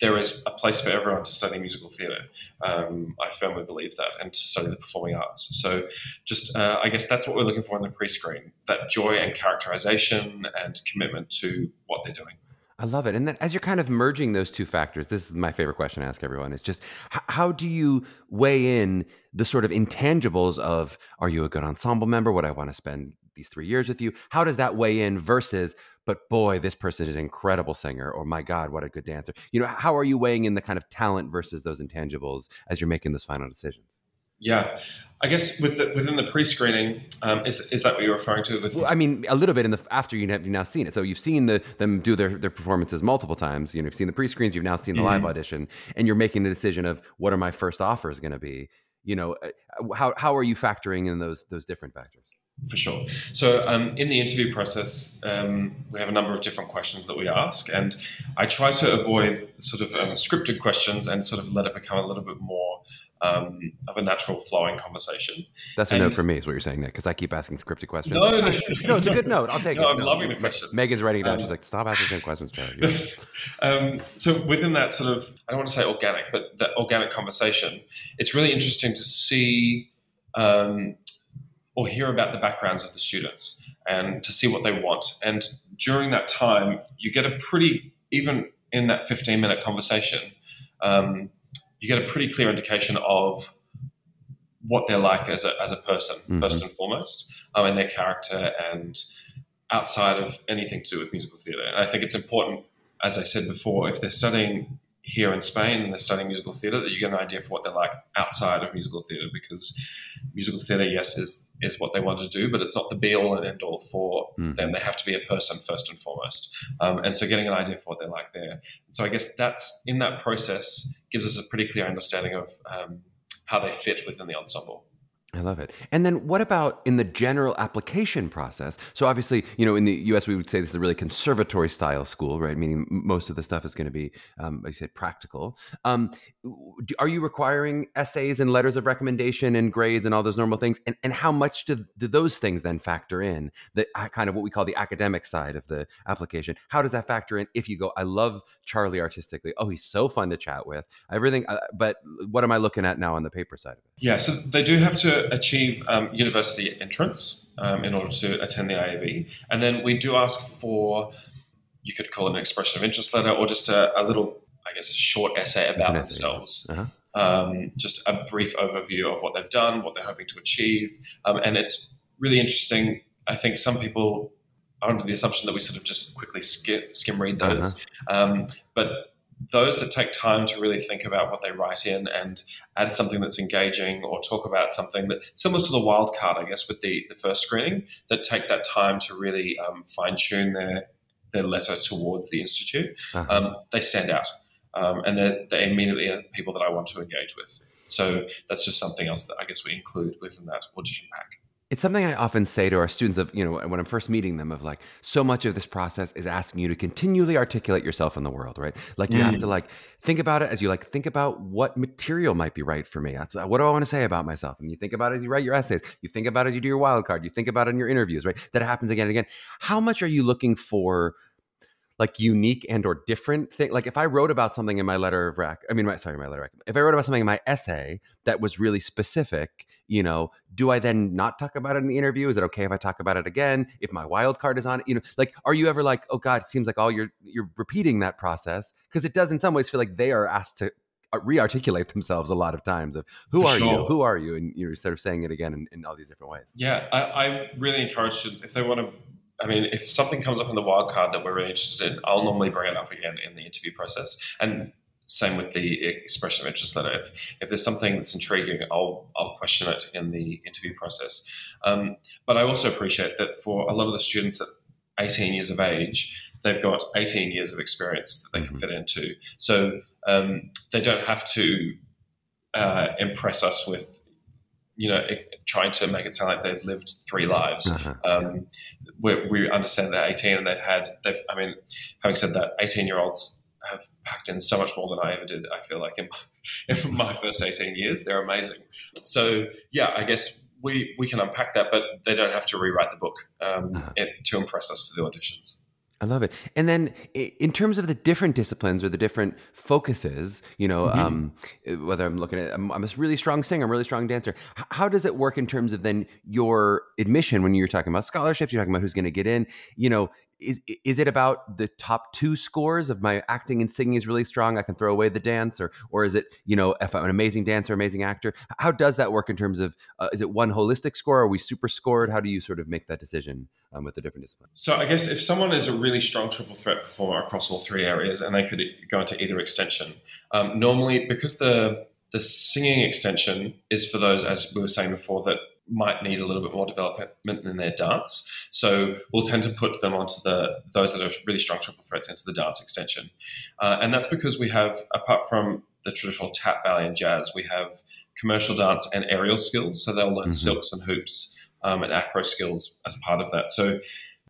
there is a place for everyone to study musical theatre. Um, I firmly believe that, and to study the performing arts. So just, uh, I guess that's what we're looking for in the pre-screen, that joy and characterization and commitment to what they're doing. I love it. And then as you're kind of merging those two factors, this is my favorite question to ask everyone, is just h- how do you weigh in the sort of intangibles of, are you a good ensemble member? Would I want to spend these three years with you? How does that weigh in versus, but boy, this person is an incredible singer, or my God, what a good dancer. You know, how are you weighing in the kind of talent versus those intangibles as you're making those final decisions? Yeah, I guess with the, within the pre-screening, um, is is that what you're referring to? With well, I mean, a little bit in the after you have now seen it, so you've seen the them do their, their performances multiple times. You know, you've seen the pre-screens, you've now seen the mm-hmm. live audition, and you're making the decision of what are my first offers going to be. You know, how how are you factoring in those those different factors? For sure. So um, in the interview process, um, we have a number of different questions that we ask, and I try to avoid sort of um, scripted questions and sort of let it become a little bit more Um, of a natural flowing conversation. That's a and, note for me, is what you're saying there, because I keep asking scripted questions. No, no, no, it's a good note. I'll take no, it. I'm no, I'm loving no. the questions. Megan's writing it down. Um, She's like, stop asking the same questions, Charlie. um, so within that sort of, I don't want to say organic, but that organic conversation, it's really interesting to see um, or hear about the backgrounds of the students and to see what they want. And during that time, you get a pretty, even in that fifteen minute conversation, um, you get a pretty clear indication of what they're like as a as a person, mm-hmm. first and foremost, um, and their character, and outside of anything to do with musical theatre. And I think it's important, as I said before, if they're studying here in Spain and they're studying musical theatre, that you get an idea for what they're like outside of musical theatre, because musical theatre, yes, is is what they want to do, but it's not the be-all and end-all for mm. them. They have to be a person first and foremost. Um, and so getting an idea for what they're like there. And so I guess that's, in that process, gives us a pretty clear understanding of um, how they fit within the ensemble. I love it. And then what about in the general application process? So obviously, you know, in the U S, we would say this is a really conservatory style school, right? Meaning most of the stuff is going to be, um, like you said, practical. Um, are you requiring essays and letters of recommendation and grades and all those normal things? And, and how much do, do those things then factor in the kind of what we call the academic side of the application? How does that factor in if you go, I love Charlie artistically. Oh, he's so fun to chat with. Everything. Uh, but what am I looking at now on the paper side of it? Yeah, so they do have to achieve um, university entrance um, in order to attend the I A B. And then we do ask for, you could call it an expression of interest letter, or just a, a little, I guess, a short essay about essay. themselves. Uh-huh. Um, just a brief overview of what they've done, what they're hoping to achieve. Um, and it's really interesting. I think some people are under the assumption that we sort of just quickly skim, skim read those. Uh-huh. Um, but those that take time to really think about what they write in and add something that's engaging, or talk about something that similar to the wild card, I guess, with the, the first screening, that take that time to really um, fine tune their their letter towards the institute, uh-huh. um, they stand out, um, and they're, they immediately are people that I want to engage with. So that's just something else that I guess we include within that audition pack. It's something I often say to our students of, you know, when I'm first meeting them, of like, so much of this process is asking you to continually articulate yourself in the world, right? Like you mm. have to like, think about it as you like, think about what material might be right for me. That's, what do I want to say about myself? And you think about it as you write your essays, you think about it as you do your wild card, you think about it in your interviews, right? That happens again and again. How much are you looking for like unique and or different thing? Like if I wrote about something in my letter of rec, I mean, my, sorry, my letter of rec, if I wrote about something in my essay that was really specific, you know, do I then not talk about it in the interview? Is it okay if I talk about it again? If my wild card is on it, you know, like, are you ever like, oh God, it seems like all you're, you're repeating that process? Cause it does in some ways feel like they are asked to re-articulate themselves a lot of times of who For are sure. you, who are you? And you're sort of saying it again in, in all these different ways. Yeah. I, I really encourage students, if they want to I mean, if something comes up in the wild card that we're really interested in, I'll normally bring it up again in the interview process. And same with the expression of interest letter. If, if there's something that's intriguing, I'll I'll question it in the interview process. Um, but I also appreciate that for a lot of the students at eighteen years of age, they've got eighteen years of experience that they can fit into. So um, they don't have to uh, impress us with, you know, it, trying to make it sound like they've lived three lives. Uh-huh. Um, we, we understand they're eighteen and they've had, they've. I mean, having said that, eighteen-year-olds have packed in so much more than I ever did, I feel like, in my, in my first eighteen years. They're amazing. So, yeah, I guess we, we can unpack that, but they don't have to rewrite the book um, uh-huh. it, to impress us for the auditions. I love it. And then in terms of the different disciplines or the different focuses, you know, mm-hmm. um, whether I'm looking at, I'm, I'm a really strong singer, I'm a really strong dancer. H- how does it work in terms of then your admission when you're talking about scholarships, you're talking about who's going to get in, you know, is, is it about the top two scores of my acting and singing is really strong, I can throw away the dance, or, or is it, you know, if I'm an amazing dancer, amazing actor, how does that work in terms of, uh, is it one holistic score? Are we super scored? How do you sort of make that decision? Um, with the different disciplines. So I guess if someone is a really strong triple threat performer across all three areas and they could go into either extension, um, normally because the the singing extension is for those, as we were saying before, that might need a little bit more development in their dance. So we'll tend to put them onto the those that are really strong triple threats into the dance extension. Uh, and that's because we have, apart from the traditional tap, ballet and jazz, we have commercial dance and aerial skills. So they'll learn mm-hmm. silks and hoops Um, and acro skills as part of that. So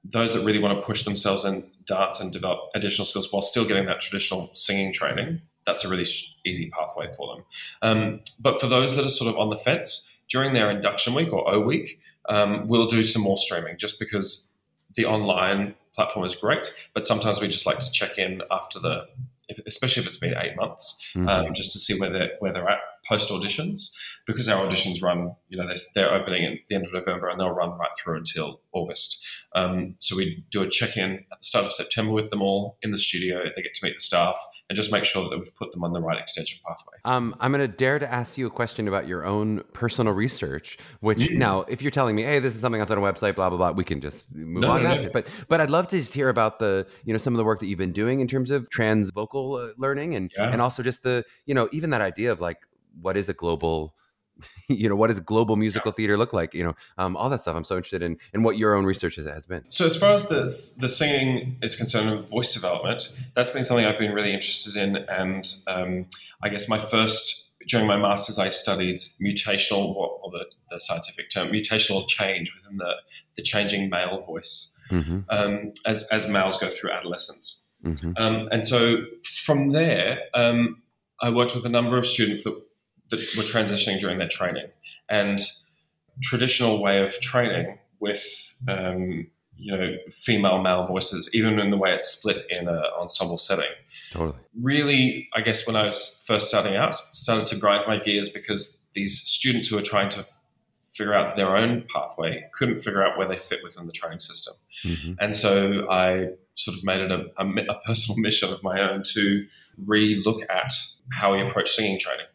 those that really want to push themselves in dance and develop additional skills while still getting that traditional singing training, that's a really sh- easy pathway for them. Um, but for those that are sort of on the fence, during their induction week or O week, um, we'll do some more streaming just because the online platform is great, but sometimes we just like to check in after the, if, especially if it's been eight months, mm-hmm. um, just to see where they're, where they're at post auditions, because our auditions run, you know, they're, they're opening at the end of November and they'll run right through until August. Um, so we do a check-in at the start of September with them all in the studio. They get to meet the staff and just make sure that we've put them on the right extension pathway. Um, I'm going to dare to ask you a question about your own personal research, which mm-hmm. now, if you're telling me, hey, this is something that's on a website, blah, blah, blah, we can just move no, on. No, no. But, but I'd love to just hear about the, you know, some of the work that you've been doing in terms of trans vocal uh, learning and, yeah. and also just the, you know, even that idea of like, what is a global, you know, what does global musical yeah. theater look like? You know, um, all that stuff. I'm so interested in, in what your own research has been. So as far as the the singing is concerned and voice development, that's been something I've been really interested in. And um, I guess my first, during my master's, I studied mutational, or the, the scientific term, mutational change within the, the changing male voice mm-hmm. um, as, as males go through adolescence. Mm-hmm. Um, and so from there, um, I worked with a number of students that that were transitioning during their training, and traditional way of training with, um, you know, female, male voices, even in the way it's split in an ensemble setting. Totally. Really, I guess when I was first starting out, started to grind my gears because these students who were trying to f- figure out their own pathway couldn't figure out where they fit within the training system. Mm-hmm. And so I sort of made it a, a, a personal mission of my own to re-look at how we approach singing training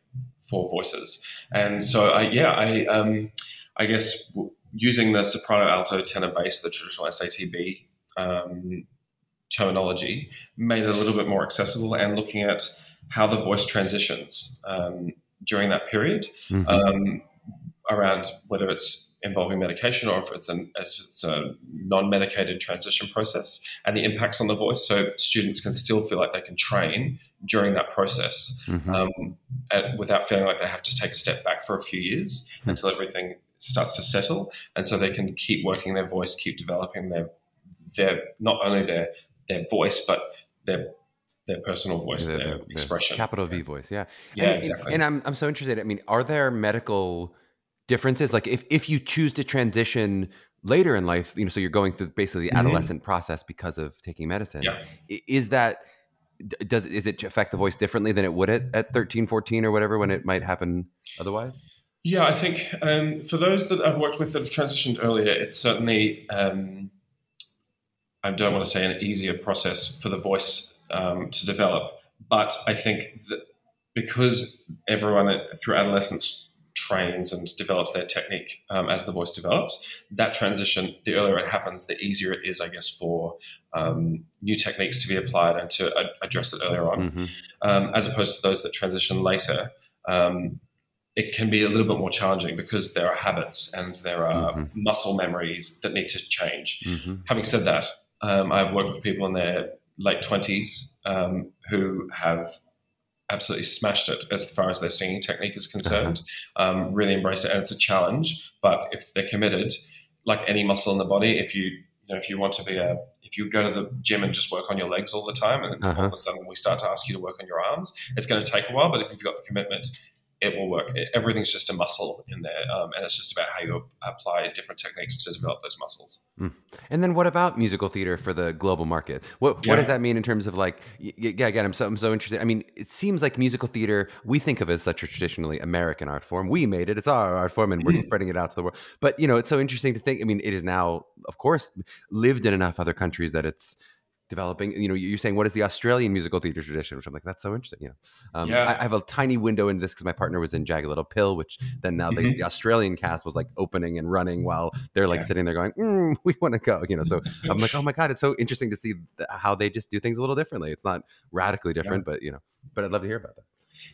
for voices. And so, I, yeah, I um, I guess w- using the soprano, alto, tenor, bass, the traditional S A T B um, terminology, made it a little bit more accessible and looking at how the voice transitions um, during that period mm-hmm. um, around whether it's involving medication or if it's, an, if it's a non-medicated transition process and the impacts on the voice so students can still feel like they can train during that process mm-hmm. um, at, without feeling like they have to take a step back for a few years mm-hmm. until everything starts to settle, and so they can keep working their voice, keep developing their their not only their their voice but their their personal voice, the, their the, expression. The capital V voice, yeah. Yeah, and, exactly. And I'm I'm so interested. I mean, are there medical differences? Like if, if you choose to transition later in life, you know, so you're going through basically the mm-hmm. adolescent process because of taking medicine. Yeah. Is that, does is it affect the voice differently than it would at, at thirteen, fourteen or whatever when it might happen otherwise? Yeah, I think um, for those that I've worked with that have transitioned earlier, it's certainly, um, I don't want to say an easier process for the voice um, to develop, but I think that because everyone through adolescence trains and develops their technique um, as the voice develops. That transition, the earlier it happens, the easier it is, I guess, for um, new techniques to be applied and to ad- address it earlier on, mm-hmm. um, as opposed to those that transition later. Um, it can be a little bit more challenging because there are habits and there are mm-hmm. muscle memories that need to change. Mm-hmm. Having said that, um, I've worked with people in their late twenties um, who have absolutely smashed it as far as their singing technique is concerned, uh-huh. um, really embraced it. And it's a challenge, but if they're committed, like any muscle in the body, if you, you know, if you want to be a, if you go to the gym and just work on your legs all the time and uh-huh. all of a sudden we start to ask you to work on your arms, it's going to take a while, but if you've got the commitment, it will work. It, everything's just a muscle in there, um, and it's just about how you apply different techniques to develop those muscles. Mm. And then what about musical theater for the global market? What yeah. what does that mean in terms of like, yeah, again, I'm so, I'm so interested. I mean, it seems like musical theater, we think of as such a traditionally American art form. We made it, it's our art form, and we're mm. spreading it out to the world. But, you know, it's so interesting to think, I mean, it is now, of course, lived in enough other countries that it's developing. You know, you're saying, what is the Australian musical theater tradition? Which I'm like, that's so interesting. You know, um, yeah. I, I have a tiny window into this because my partner was in Jagged Little Pill, which then now mm-hmm. the, the Australian cast was like opening and running while they're like yeah. sitting there going, mm, "We want to go," you know. So I'm like, oh my god, it's so interesting to see th- how they just do things a little differently. It's not radically different, yeah. but you know, but I'd love to hear about that.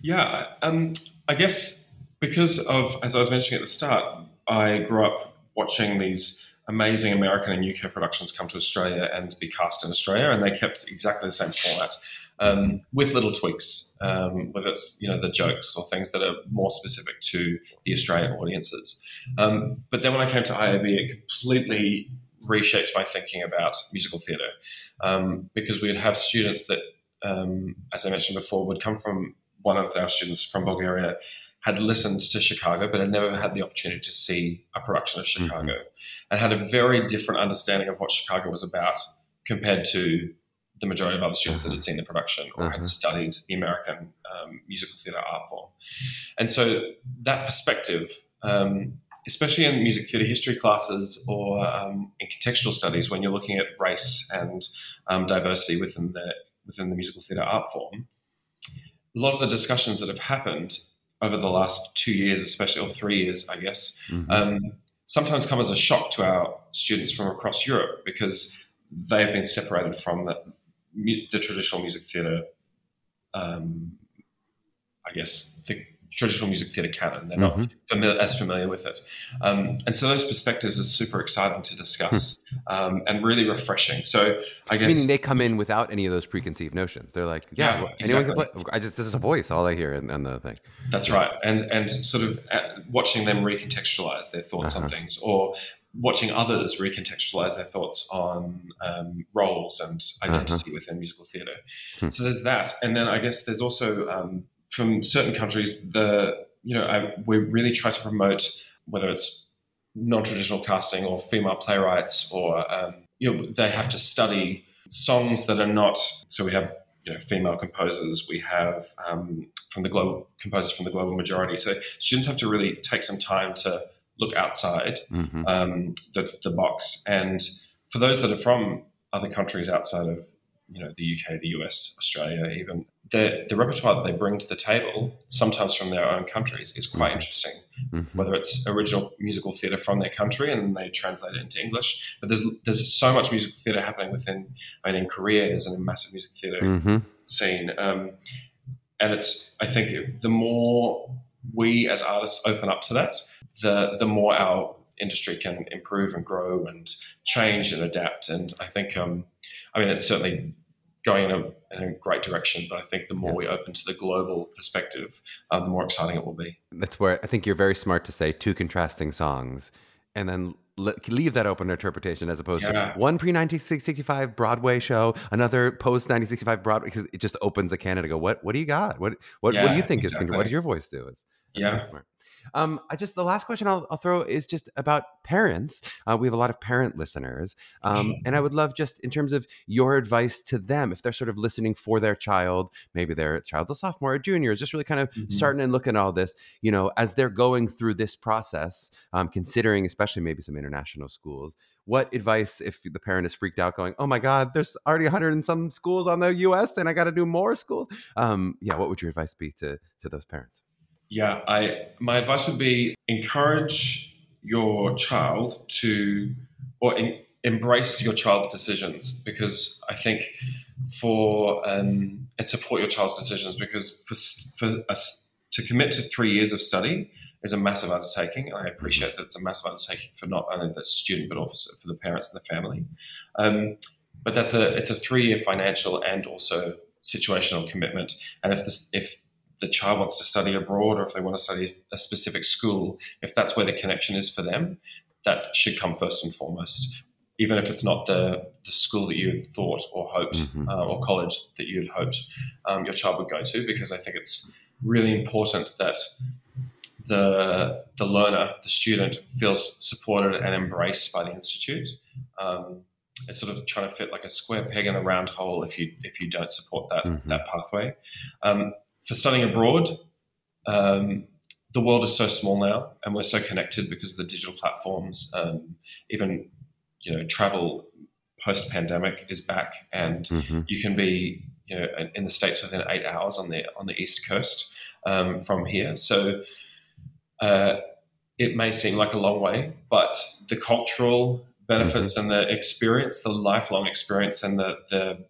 Yeah, um, I guess because of, as I was mentioning at the start, I grew up watching these amazing American and U K productions come to Australia and be cast in Australia, and they kept exactly the same format um, with little tweaks, um, whether it's, you know, the jokes or things that are more specific to the Australian audiences. Um, but then when I came to I A B, it completely reshaped my thinking about musical theatre um, because we would have students that, um, as I mentioned before, would come from, one of our students from Bulgaria had listened to Chicago, but had never had the opportunity to see a production of Chicago mm-hmm. and had a very different understanding of what Chicago was about compared to the majority of other students mm-hmm. that had seen the production or mm-hmm. had studied the American um, musical theatre art form. And so that perspective, um, especially in music theatre history classes or um, in contextual studies, when you're looking at race and um, diversity within the, within the musical theatre art form, a lot of the discussions that have happened over the last two years, especially, or three years, I guess, mm-hmm. um, sometimes come as a shock to our students from across Europe because they've been separated from the, the traditional music theatre, um, I guess, the traditional music theatre canon. They're mm-hmm. not familiar, as familiar with it. Um, and so those perspectives are super exciting to discuss um, and really refreshing. So I guess... Meaning they come in without any of those preconceived notions. They're like, yeah, yeah well, exactly. anyone can play. I just, this is a voice, all I hear in, in the thing. That's right. And, and sort of watching them recontextualize their thoughts uh-huh. on things, or watching others recontextualize their thoughts on um, roles and identity uh-huh. within musical theatre. Hmm. So there's that. And then I guess there's also... Um, From certain countries, the you know I, we really try to promote, whether it's non-traditional casting or female playwrights, or um, you know they have to study songs that are not. So we have you know female composers, we have um, from the global composers from the global majority. So students have to really take some time to look outside mm-hmm. um, the, the box. And for those that are from other countries outside of you know the U K, the U S, Australia, even. The, the repertoire that they bring to the table, sometimes from their own countries, is quite interesting, mm-hmm. whether it's original musical theatre from their country and they translate it into English. But there's there's so much musical theatre happening within, I mean, in Korea, there's a massive music theatre mm-hmm. scene. Um, and it's, I think, the more we as artists open up to that, the the more our industry can improve and grow and change and adapt. And I think, um, I mean, it's certainly... going in a, in a great direction, but I think the more yeah. we open to the global perspective, uh, the more exciting it will be. That's where I think you're very smart to say two contrasting songs and then le- leave that open to interpretation as opposed yeah. to one pre-nineteen sixty-five Broadway show, another post-nineteen sixty-five Broadway, because it just opens the can to go, what what do you got? What what, yeah, what do you think exactly. is, what does your voice do? That's yeah. very smart. Um, I just, the last question I'll, I'll throw is just about parents. Uh, we have a lot of parent listeners. Um, sure. And I would love just in terms of your advice to them, if they're sort of listening for their child, maybe their child's a sophomore or junior, is just really kind of mm-hmm. starting and looking at all this, you know, as they're going through this process, um, considering especially maybe some international schools, what advice if the parent is freaked out going, oh my God, there's already a hundred and some schools on the U S and I got to do more schools. Um, yeah. What would your advice be to, to those parents? Yeah, I my advice would be encourage your child to, or in, embrace your child's decisions, because I think for um, and support your child's decisions, because for for us to commit to three years of study is a massive undertaking. I appreciate that it's a massive undertaking for not only the student but also for the parents and the family. Um, but that's a it's a three year financial and also situational commitment. And if the, if the child wants to study abroad, or if they want to study a specific school, if that's where the connection is for them, that should come first and foremost, even if it's not the, the school that you had thought or hoped, mm-hmm. uh, or college that you had hoped um, your child would go to, because I think it's really important that the the learner, the student, feels supported and embraced by the Institute. Um, it's sort of trying to fit like a square peg in a round hole if you if you don't support that, mm-hmm. that pathway. Um, for studying abroad, um, the world is so small now, and we're so connected because of the digital platforms. Um, even you know, travel post-pandemic is back, and mm-hmm. you can be you know in the States within eight hours on the on the East Coast um, from here. So. Uh, it may seem like a long way, but the cultural benefits mm-hmm. and the experience, the lifelong experience, and the the,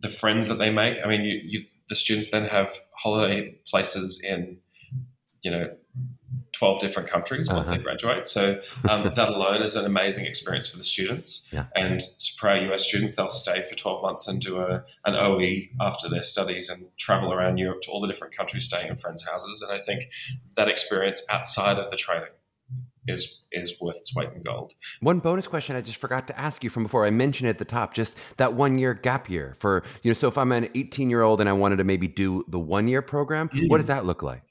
the friends that they make. I mean, you, you, the students then have holiday places in, you know, twelve different countries once uh-huh. they graduate. So um, that alone is an amazing experience for the students. Yeah. And for our U S students, they'll stay for twelve months and do a, an O E after their studies and travel around Europe to all the different countries, staying in friends' houses. And I think that experience outside of the training is is worth its weight in gold. One bonus question I just forgot to ask you from before. I mentioned at the top, just that one year gap year for, you know, so if I'm an eighteen year old and I wanted to maybe do the one year program, mm. what does that look like?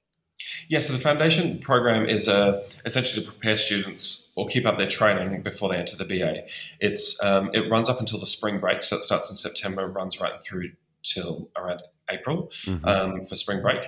Yeah, so the foundation program is uh, essentially to prepare students or keep up their training before they enter the B A. It's um, it runs up until the spring break, so it starts in September, runs right through till around April mm-hmm. um, for spring break.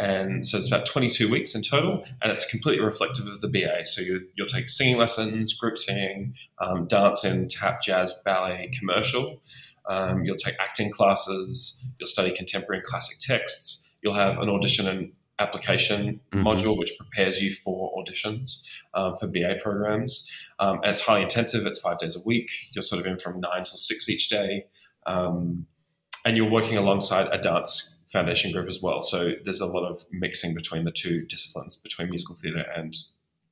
And so it's about twenty-two weeks in total, and it's completely reflective of the B A. So you, you'll take singing lessons, group singing, um, dancing, tap, jazz, ballet, commercial. Um, you'll take acting classes. You'll study contemporary and classic texts. You'll have an audition and application mm-hmm. module, which prepares you for auditions um, for B A programs. Um, and it's highly intensive. It's five days a week. You're sort of in from nine till six each day. Um, and you're working alongside a dance foundation group as well. So there's a lot of mixing between the two disciplines, between musical theatre and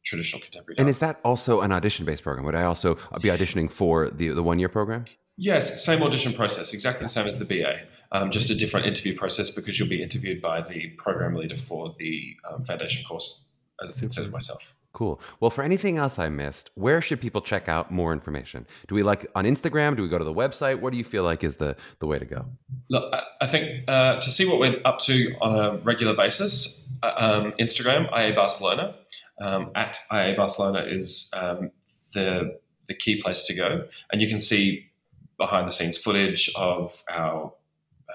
traditional contemporary dance. And is that also an audition-based program? Would I also be auditioning for the, the one-year program? Yes, same audition process, exactly the same as the B A, um, just a different interview process because you'll be interviewed by the program leader for the um, foundation course, as I considered myself. Cool. Well, for anything else I missed, where should people check out more information? Do we like on Instagram? Do we go to the website? What do you feel like is the, the way to go? Look, I think uh, to see what we're up to on a regular basis, uh, um, Instagram, I A Barcelona, um, at I A Barcelona is um, the the key place to go. And you can see behind-the-scenes footage of our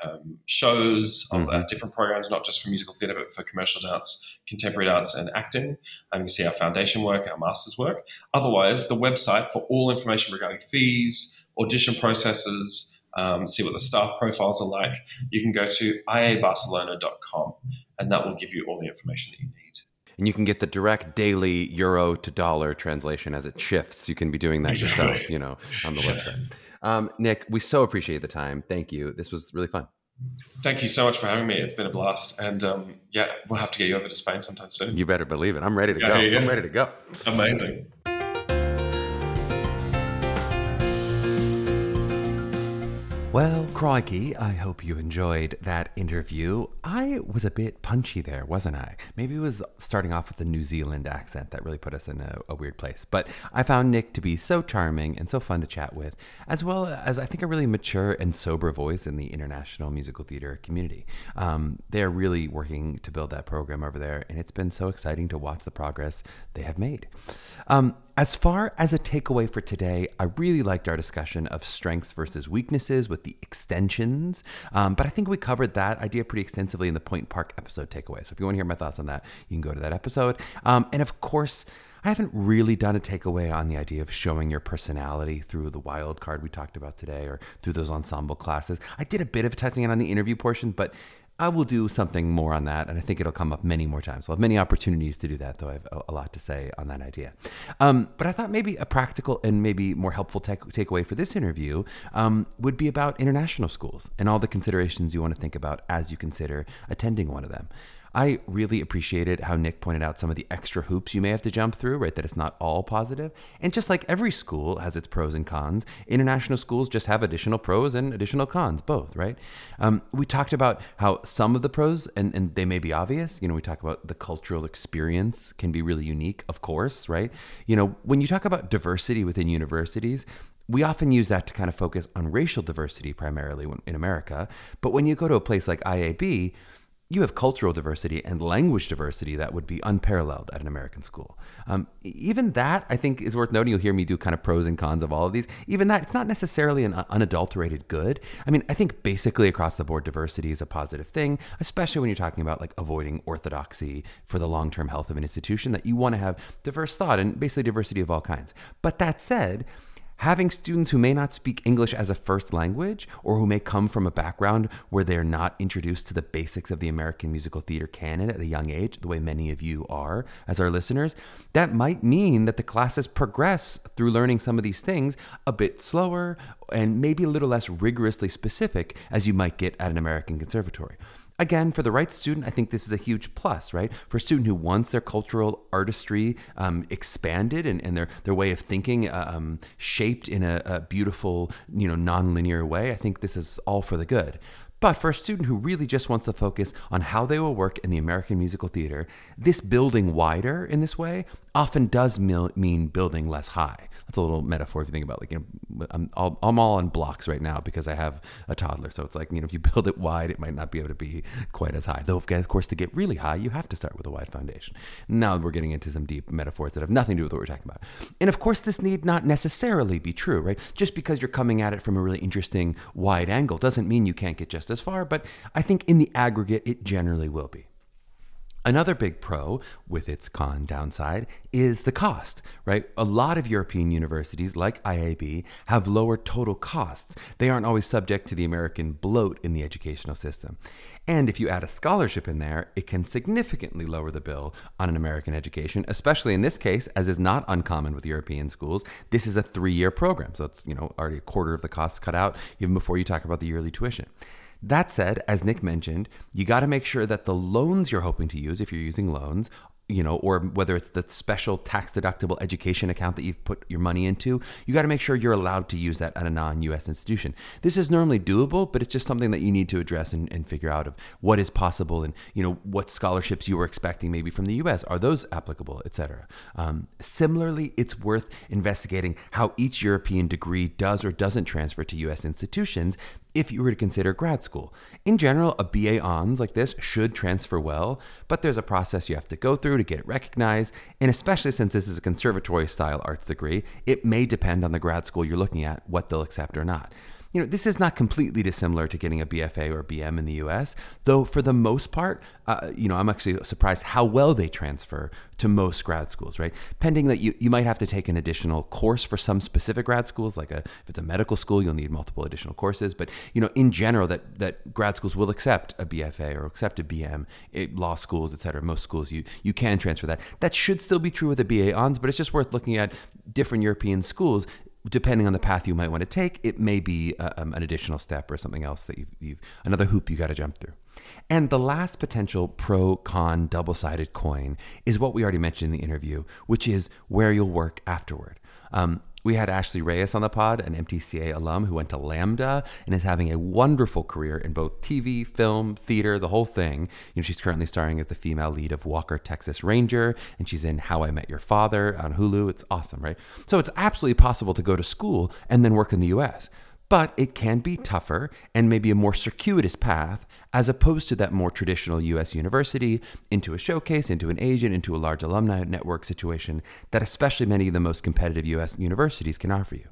um, shows, of mm-hmm. our different programs, not just for musical theatre but for commercial dance, contemporary dance and acting. Um, you can see our foundation work, our master's work. Otherwise, the website for all information regarding fees, audition processes, um, see what the staff profiles are like, you can go to i a barcelona dot com, and that will give you all the information that you need. And you can get the direct daily euro to dollar translation as it shifts. You can be doing that exactly. yourself, you know, on the website. Um, Nick, we so appreciate the time. Thank you. This was really fun. Thank you so much for having me. It's been a blast. And um, yeah, we'll have to get you over to Spain sometime soon. You better believe it. I'm ready to yeah, go. Yeah, yeah. I'm ready to go. Amazing. Well, crikey, I hope you enjoyed that interview. I was a bit punchy there, wasn't I? Maybe it was starting off with the New Zealand accent that really put us in a, a weird place. But I found Nick to be so charming and so fun to chat with, as well as I think a really mature and sober voice in the international musical theater community. Um, they're really working to build that program over there, and it's been so exciting to watch the progress they have made. Um, As far as a takeaway for today, I really liked our discussion of strengths versus weaknesses with the extensions, um, but I think we covered that idea pretty extensively in the Point Park episode takeaway. So if you want to hear my thoughts on that, you can go to that episode. Um, and of course, I haven't really done a takeaway on the idea of showing your personality through the wild card we talked about today or through those ensemble classes. I did a bit of touching on the interview portion, but I will do something more on that, and I think it'll come up many more times. I'll have many opportunities to do that, though I have a lot to say on that idea. Um, but I thought maybe a practical and maybe more helpful take takeaway for this interview um, would be about international schools and all the considerations you want to think about as you consider attending one of them. I really appreciated how Nick pointed out some of the extra hoops you may have to jump through, right? That it's not all positive. And just like every school has its pros and cons, international schools just have additional pros and additional cons, both, right? Um, we talked about how some of the pros, and, and they may be obvious, you know, we talk about the cultural experience can be really unique, of course, right? You know, when you talk about diversity within universities, we often use that to kind of focus on racial diversity primarily in America. But when you go to a place like I A B, you have cultural diversity and language diversity that would be unparalleled at an American school. Um, even that, I think, is worth noting. You'll hear me do kind of pros and cons of all of these. Even that, it's not necessarily an unadulterated good. I mean, I think basically across the board, diversity is a positive thing, especially when you're talking about like avoiding orthodoxy for the long-term health of an institution, that you want to have diverse thought and basically diversity of all kinds. But that said, having students who may not speak English as a first language, or who may come from a background where they're not introduced to the basics of the American musical theater canon at a young age, the way many of you are as our listeners, that might mean that the classes progress through learning some of these things a bit slower and maybe a little less rigorously specific as you might get at an American conservatory. Again, for the right student, I think this is a huge plus, right? For a student who wants their cultural artistry um, expanded and, and their, their way of thinking um, shaped in a, a beautiful, you know, non-linear way, I think this is all for the good. But for a student who really just wants to focus on how they will work in the American musical theater, this building wider in this way often does mil- mean building less high. That's a little metaphor if you think about, like, you know, I'm all, I'm all on blocks right now because I have a toddler. So it's like, you know, if you build it wide, it might not be able to be quite as high. Though, of course, to get really high, you have to start with a wide foundation. Now we're getting into some deep metaphors that have nothing to do with what we're talking about. And of course, this need not necessarily be true, right? Just because you're coming at it from a really interesting wide angle doesn't mean you can't get just as far, but I think in the aggregate, it generally will be. Another big pro with its con downside is the cost, right? A lot of European universities like I A B have lower total costs. They aren't always subject to the American bloat in the educational system. And if you add a scholarship in there, it can significantly lower the bill on an American education, especially in this case, as is not uncommon with European schools. This is a three-year program, so it's, you know, already a quarter of the costs cut out even before you talk about the yearly tuition. That said, as Nick mentioned, you got to make sure that the loans you're hoping to use, if you're using loans, you know, or whether it's the special tax-deductible education account that you've put your money into, you got to make sure you're allowed to use that at a non-U S institution. This is normally doable, but it's just something that you need to address and, and figure out of what is possible and, you know, what scholarships you were expecting maybe from the U S. Are those applicable, et cetera? Um, similarly, it's worth investigating how each European degree does or doesn't transfer to U S institutions if you were to consider grad school. In general, a B A Hons like this should transfer well, but there's a process you have to go through to get it recognized, and especially since this is a conservatory-style arts degree, it may depend on the grad school you're looking at, what they'll accept or not. You know, this is not completely dissimilar to getting a B F A or B M in the U S, though for the most part, uh, you know, I'm actually surprised how well they transfer to most grad schools, right? Pending that you, you might have to take an additional course for some specific grad schools, like a, if it's a medical school, you'll need multiple additional courses. But, you know, in general, that, that grad schools will accept a B F A or accept a B M, it, law schools, et cetera. Most schools, you, you can transfer that. That should still be true with a B A Hons, but it's just worth looking at different European schools. Depending on the path you might want to take, it may be uh, um, an additional step or something else that you've, you've another hoop you got to jump through. And the last potential pro-con double-sided coin is what we already mentioned in the interview, which is where you'll work afterward. Um, We had Ashley Reyes on the pod, an M T C A alum who went to Lambda and is having a wonderful career in both T V, film, theater, the whole thing. You know, she's currently starring as the female lead of Walker, Texas Ranger, and she's in How I Met Your Father on Hulu. It's awesome, right? So it's absolutely possible to go to school and then work in the U S, but it can be tougher and maybe a more circuitous path as opposed to that more traditional U S university into a showcase, into an agent, into a large alumni network situation that especially many of the most competitive U S universities can offer you.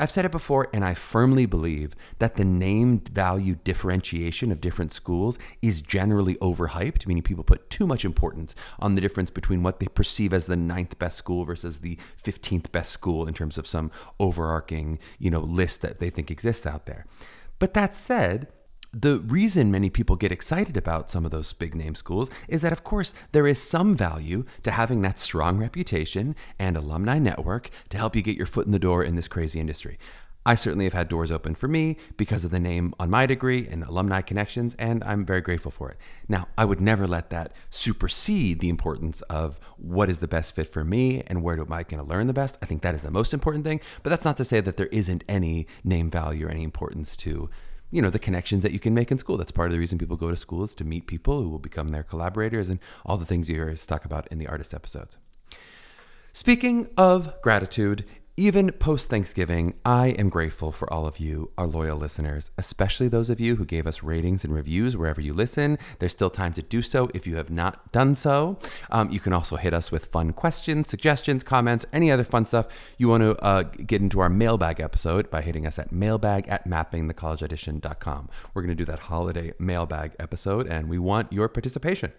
I've said it before, and I firmly believe that the name value differentiation of different schools is generally overhyped, meaning people put too much importance on the difference between what they perceive as the ninth best school versus the fifteenth best school in terms of some overarching, you know, list that they think exists out there. But that said, the reason many people get excited about some of those big name schools is that, of course, there is some value to having that strong reputation and alumni network to help you get your foot in the door in this crazy industry. I certainly have had doors open for me because of the name on my degree and alumni connections, and I'm very grateful for it. Now, I would never let that supersede the importance of what is the best fit for me and where am I going to learn the best. I think that is the most important thing, but that's not to say that there isn't any name value or any importance to, you know, the connections that you can make in school. That's part of the reason people go to school, is to meet people who will become their collaborators and all the things you hear us talk about in the artist episodes. Speaking of gratitude, even post-Thanksgiving, I am grateful for all of you, our loyal listeners, especially those of you who gave us ratings and reviews wherever you listen. There's still time to do so if you have not done so. Um, you can also hit us with fun questions, suggestions, comments, any other fun stuff. You want to uh, get into our mailbag episode by hitting us at mailbag at mapping the college edition dot com. We're going to do that holiday mailbag episode, and we want your participation.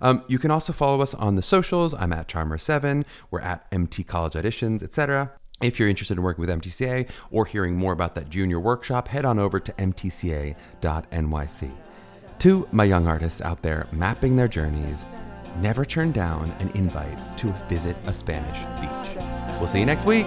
Um, you can also follow us on the socials. I'm at Charmer seven. We're at M T College Editions, et cetera. If you're interested in working with M T C A or hearing more about that junior workshop, head on over to M T C A dot N Y C. To my young artists out there mapping their journeys, never turn down an invite to visit a Spanish beach. We'll see you next week.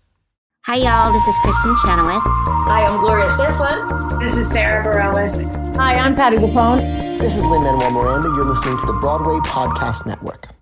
Hi, y'all. This is Kristen Chenoweth. Hi, I'm Gloria Estefan. This is Sarah Bareilles. Hi, I'm Patti LuPone. This is Lin-Manuel Miranda. You're listening to the Broadway Podcast Network.